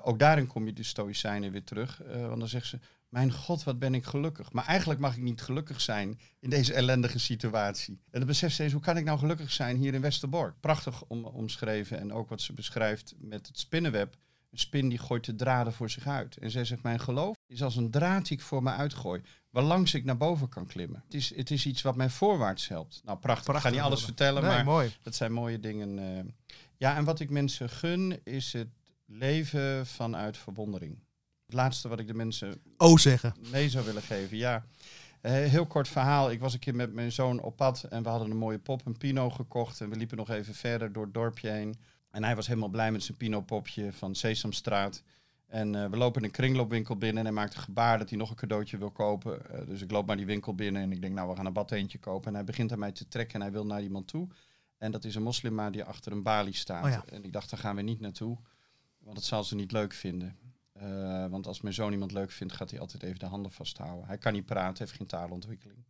Uh, ook daarin kom je de Stoïcijnen weer terug. Uh, want dan zegt ze, mijn god, wat ben ik gelukkig. Maar eigenlijk mag ik niet gelukkig zijn in deze ellendige situatie. En dan beseft ze eens, hoe kan ik nou gelukkig zijn hier in Westerbork? Prachtig om, omschreven en ook wat ze beschrijft met het spinnenweb. Een spin die gooit de draden voor zich uit. En zij zegt, mijn geloof is als een draad die ik voor me uitgooi, waarlangs ik naar boven kan klimmen. Het is, het is iets wat mij voorwaarts helpt. Nou, prachtig. prachtig. Ik ga niet alles vertellen, nee, maar mooi. Dat zijn mooie dingen. Uh... Ja, en wat ik mensen gun is het leven vanuit verwondering. Het laatste wat ik de mensen oh, zeggen. mee zou willen geven. Ja, uh, heel kort verhaal. Ik was een keer met mijn zoon op pad en we hadden een mooie pop, een Pino, gekocht. En we liepen nog even verder door het dorpje heen. En hij was helemaal blij met zijn Pino-popje van Sesamstraat. En uh, we lopen in een kringloopwinkel binnen en hij maakt een gebaar dat hij nog een cadeautje wil kopen. Uh, dus ik loop maar die winkel binnen en ik denk, nou, we gaan een badteentje kopen. En hij begint aan mij te trekken en hij wil naar iemand toe. En dat is een moslima die achter een balie staat. Oh ja. En ik dacht, daar gaan we niet naartoe, want dat zal ze niet leuk vinden. Uh, want als mijn zoon iemand leuk vindt, gaat hij altijd even de handen vasthouden. Hij kan niet praten, heeft geen taalontwikkeling.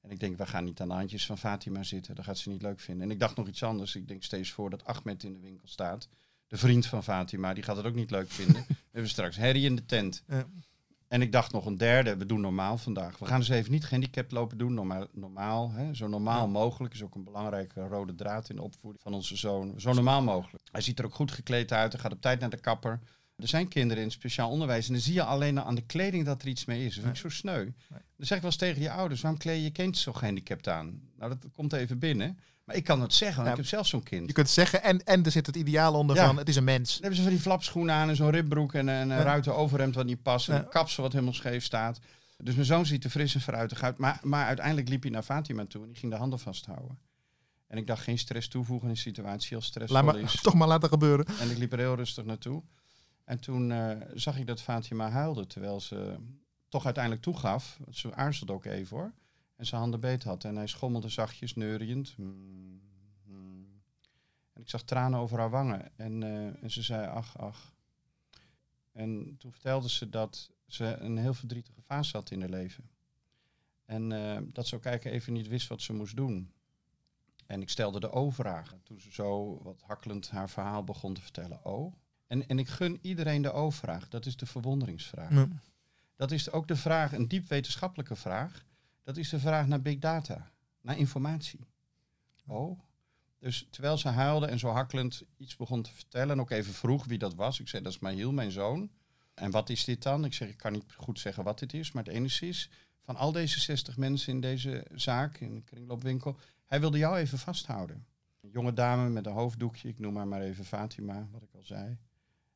En ik denk, we gaan niet aan de handjes van Fatima zitten. Dat gaat ze niet leuk vinden. En ik dacht nog iets anders. Ik denk steeds voor dat Ahmed in de winkel staat. De vriend van Fatima, die gaat het ook niet leuk vinden. We hebben straks herrie in de tent. Ja. En ik dacht nog een derde, we doen normaal vandaag. We gaan dus even niet gehandicapt lopen doen, normaal. normaal hè? Zo normaal ja. mogelijk is ook een belangrijke rode draad in de opvoeding van onze zoon. Zo normaal mogelijk. Hij ziet er ook goed gekleed uit, hij gaat op tijd naar de kapper. Er zijn kinderen in speciaal onderwijs en dan zie je alleen aan de kleding dat er iets mee is. Dat vind ik zo sneu. Nee. Dan zeg ik wel eens tegen je ouders, waarom kleed je kind zo gehandicapt aan? Nou, dat komt even binnen. Maar ik kan het zeggen, want ja, ik heb zelf zo'n kind. Je kunt het zeggen en, en er zit het ideaal onder ja. van, het is een mens. Dan hebben ze van die flapschoenen aan en zo'n ribbroek en een ja. ruiten overhemd wat niet past. En ja. een kapsel wat helemaal scheef staat. Dus mijn zoon ziet er fris en fruitig uit. Maar, maar uiteindelijk liep hij naar Fatima toe en die ging de handen vasthouden. En ik dacht, geen stress toevoegen in een situatie als stressvol laat maar, is. Toch maar laten gebeuren. En ik liep er heel rustig naartoe. En toen uh, zag ik dat Fatima huilde, terwijl ze toch uiteindelijk toegaf. Ze aarzelde ook even hoor. en zijn handen beet had. En hij schommelde zachtjes, neuriënd. Mm, mm. En ik zag tranen over haar wangen. En, uh, en ze zei, ach, ach. En toen vertelde ze dat ze een heel verdrietige fase had in haar leven. En uh, dat ze ook eigenlijk even niet wist wat ze moest doen. En ik stelde de O-vraag. Toen ze zo wat hakkelend haar verhaal begon te vertellen. Oh. En, en ik gun iedereen de O-vraag. Dat is de verwonderingsvraag. Ja. Dat is ook de vraag, een diep wetenschappelijke vraag. Dat is de vraag naar big data. Naar informatie. Oh. Dus terwijl ze huilde en zo hakkelend iets begon te vertellen. En ook even vroeg wie dat was. Ik zei, dat is Mahiel, mijn zoon. En wat is dit dan? Ik zeg, ik kan niet goed zeggen wat dit is. Maar het enige is... van al deze zestig mensen in deze zaak, in de kringloopwinkel... hij wilde jou even vasthouden. Een jonge dame met een hoofddoekje, ik noem haar maar even Fatima, wat ik al zei.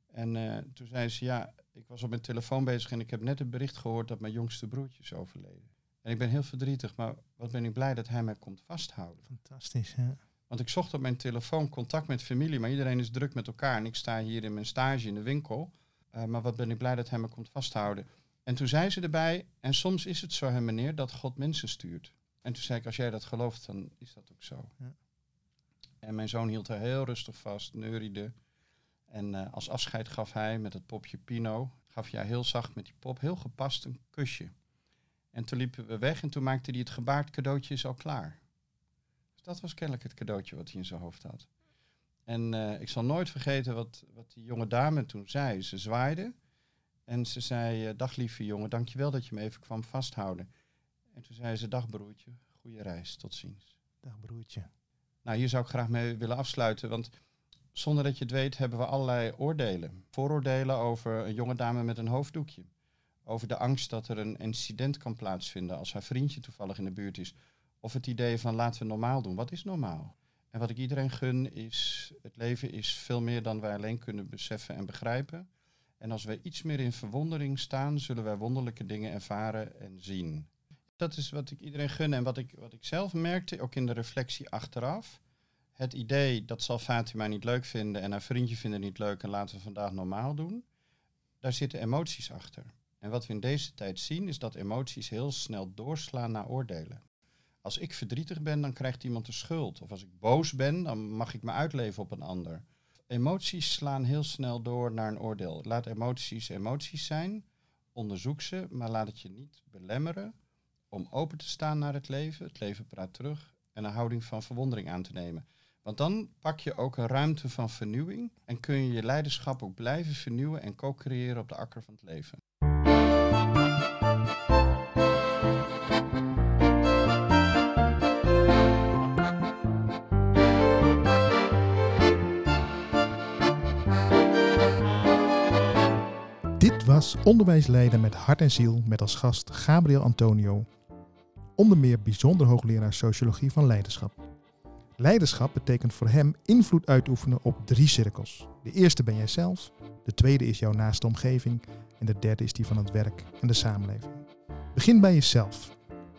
En uh, toen zei ze, ja, ik was op mijn telefoon bezig... en ik heb net een bericht gehoord dat mijn jongste broertje is overleden. En ik ben heel verdrietig, maar wat ben ik blij dat hij mij komt vasthouden. Fantastisch, hè? Want ik zocht op mijn telefoon contact met familie... maar iedereen is druk met elkaar en ik sta hier in mijn stage in de winkel. Uh, maar wat ben ik blij dat hij me komt vasthouden... En toen zei ze erbij, en soms is het zo, hè meneer, dat God mensen stuurt. En toen zei ik, als jij dat gelooft, dan is dat ook zo. Ja. En mijn zoon hield haar heel rustig vast, neuriede. En uh, als afscheid gaf hij met het popje Pino, gaf hij heel zacht met die pop, heel gepast, een kusje. En toen liepen we weg en toen maakte hij het gebaar, het cadeautje is al klaar. Dus dat was kennelijk het cadeautje wat hij in zijn hoofd had. En uh, ik zal nooit vergeten wat, wat die jonge dame toen zei. Ze zwaaide. En ze zei, dag lieve jongen, dankjewel dat je me even kwam vasthouden. En toen zei ze, dag broertje, goede reis, tot ziens. Dag broertje. Nou, hier zou ik graag mee willen afsluiten, want zonder dat je het weet hebben we allerlei oordelen. Vooroordelen over een jonge dame met een hoofddoekje. Over de angst dat er een incident kan plaatsvinden als haar vriendje toevallig in de buurt is. Of het idee van laten we normaal doen, wat is normaal? En wat ik iedereen gun is, het leven is veel meer dan wij alleen kunnen beseffen en begrijpen. En als wij iets meer in verwondering staan, zullen wij wonderlijke dingen ervaren en zien. Dat is wat ik iedereen gun en wat ik, wat ik zelf merkte, ook in de reflectie achteraf. Het idee, dat zal Fatima niet leuk vinden en haar vriendje vinden niet leuk en laten we vandaag normaal doen. Daar zitten emoties achter. En wat we in deze tijd zien, is dat emoties heel snel doorslaan naar oordelen. Als ik verdrietig ben, dan krijgt iemand de schuld. Of als ik boos ben, dan mag ik me uitleven op een ander. Emoties slaan heel snel door naar een oordeel. Laat emoties emoties zijn, onderzoek ze, maar laat het je niet belemmeren om open te staan naar het leven. Het leven praat terug en een houding van verwondering aan te nemen. Want dan pak je ook een ruimte van vernieuwing en kun je je leiderschap ook blijven vernieuwen en co-creëren op de akker van het leven. Was onderwijsleider met hart en ziel met als gast Gabriël Anthonio. Onder meer bijzonder hoogleraar sociologie van leiderschap. Leiderschap betekent voor hem invloed uitoefenen op drie cirkels. De eerste ben jijzelf, de tweede is jouw naaste omgeving en de derde is die van het werk en de samenleving. Begin bij jezelf.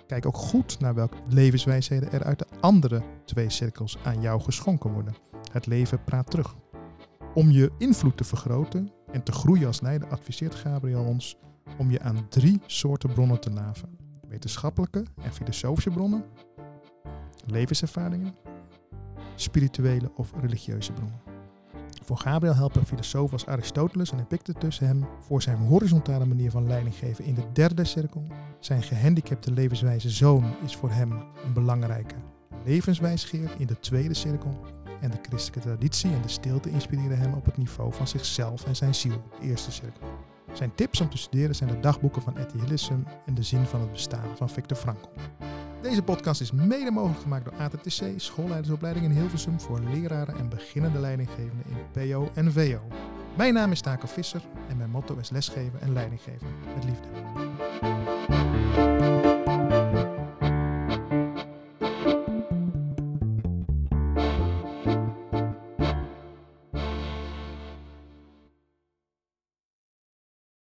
Kijk ook goed naar welke levenswijsheden er uit de andere twee cirkels aan jou geschonken worden. Het leven praat terug. Om je invloed te vergroten en te groeien als leider adviseert Gabriël ons om je aan drie soorten bronnen te laven. Wetenschappelijke en filosofische bronnen, levenservaringen, spirituele of religieuze bronnen. Voor Gabriël helpen filosofen als Aristoteles en Epictetus hem voor zijn horizontale manier van leiding geven in de derde cirkel. Zijn gehandicapte levenswijze zoon is voor hem een belangrijke levenswijsgeer in de tweede cirkel. En de christelijke traditie en de stilte inspireren hem op het niveau van zichzelf en zijn ziel, de eerste cirkel. Zijn tips om te studeren zijn de dagboeken van Etty Hillesum en de zin van het bestaan van Viktor Frankl. Deze podcast is mede mogelijk gemaakt door A T T C, schoolleidersopleiding in Hilversum voor leraren en beginnende leidinggevenden in P O en V O. Mijn naam is Taco Visser en mijn motto is lesgeven en leidinggeven met liefde.